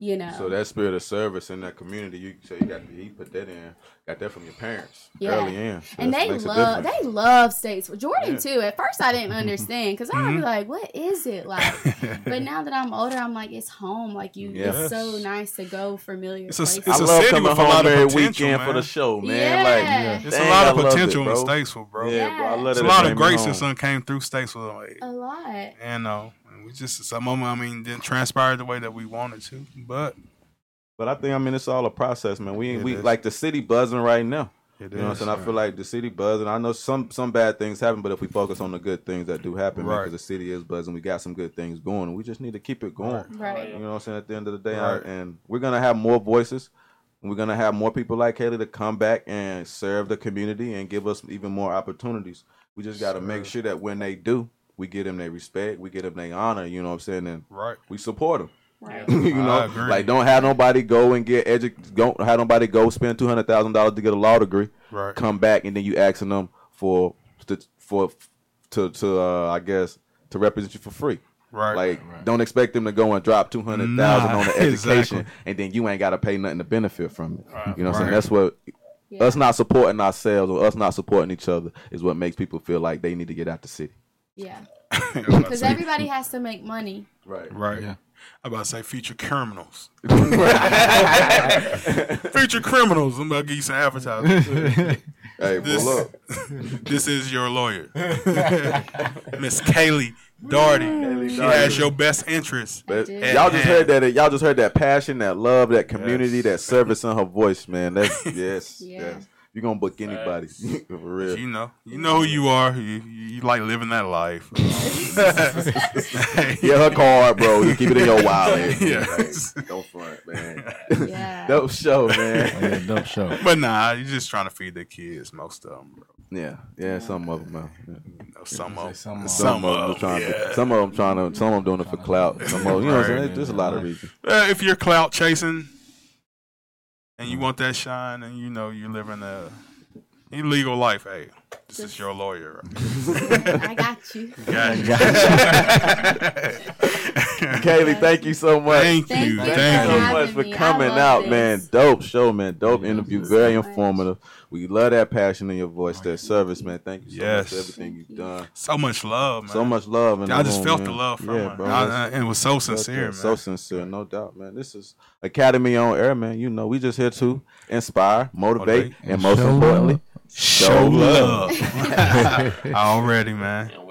You know. So that spirit of service in that community, you so you got to you put that in, got that from your parents yeah. early in. So and they love they love Statesville. Jordan yeah. too. At first I didn't understand because mm-hmm. I was like, what is it like? But now that I'm older, I'm like, it's home. Like you, yes. it's so nice to go familiar. It's a, places. It's I a love city coming with home every weekend man. for the show, man. Yeah. Like yeah. it's Dang, a lot of potential it, bro. in Statesville, bro. Yeah, yeah. bro. I love it's it. It's a lot of grace that son came through Statesville. Like, a lot. And no. Uh, We just some of them, I mean, didn't transpire the way that we wanted to, but but I think I mean it's all a process, man. We we is. like the city buzzing right now. It you know is, what I'm saying? Yeah. I feel like the city buzzing. I know some some bad things happen, but if we focus on the good things that do happen, right. man, because the city is buzzing, we got some good things going. We just need to keep it going. Right. You know what I'm saying? At the end of the day, right. and we're gonna have more voices. We're gonna have more people like Kaleigh to come back and serve the community and give us even more opportunities. We just gotta sure. make sure that when they do. We get them their respect. We get them their honor. You know what I'm saying? And right. we support them. Right. you know, like don't have nobody go and get educated. Don't have nobody go spend two hundred thousand dollars to get a law degree. Right. Come back and then you asking them for to, for to to uh, I guess to represent you for free. Right. Like right. don't expect them to go and drop two hundred thousand nah, on the education exactly. and then you ain't got to pay nothing to benefit from it. Right. You know what right. I'm saying? That's what. Yeah. Us not supporting ourselves or us not supporting each other is what makes people feel like they need to get out the city. Yeah, because everybody has to make money. Right, right. Yeah. I'm about to say future criminals. future criminals. I'm about to give you some advertising. Hey, this, pull up. This is your lawyer, Miss Kaleigh Darty. Kaleigh Darty. She has your best interests. Y'all hand. just heard that. Y'all just heard that passion, that love, that community, yes. that service in her voice, man. That's yes, yeah. yes. You're going to book anybody. For real. You know. You know who you are. You, you, you like living that life. Yeah, her card, bro. You keep it in your wallet. Yeah. Like, don't front, man. Yeah. Dope show, man. Yeah, dope show. But nah, you're just trying to feed the kids, most of them, bro. Yeah. Yeah, some of them, man. Yeah. You know, some, of, some, some of them. Some of them. Yeah. Some of them trying to, some of them doing it for clout. Some of them, you know what I'm saying? There's a lot of reasons. Uh, if you're clout chasing, and you want that shine, and you know you're living a illegal life. Hey, this is your lawyer. I got you. Got you. Kaleigh, thank you so much. Thank, thank you. Thank you, thank you so much for me. coming out, this. man. Dope show, man. Dope interview. Very so informative. Much. We love that passion in your voice, that service, man. Thank you so yes. much for everything you've done. So much love, man. So much love. In I just room, felt man. the love from yeah, it. And it was so sincere, man. So sincere, no doubt, man. This is Academy on Air, man. You know, we just here to inspire, motivate, motivate. and most show importantly, love. Show love. Already, man.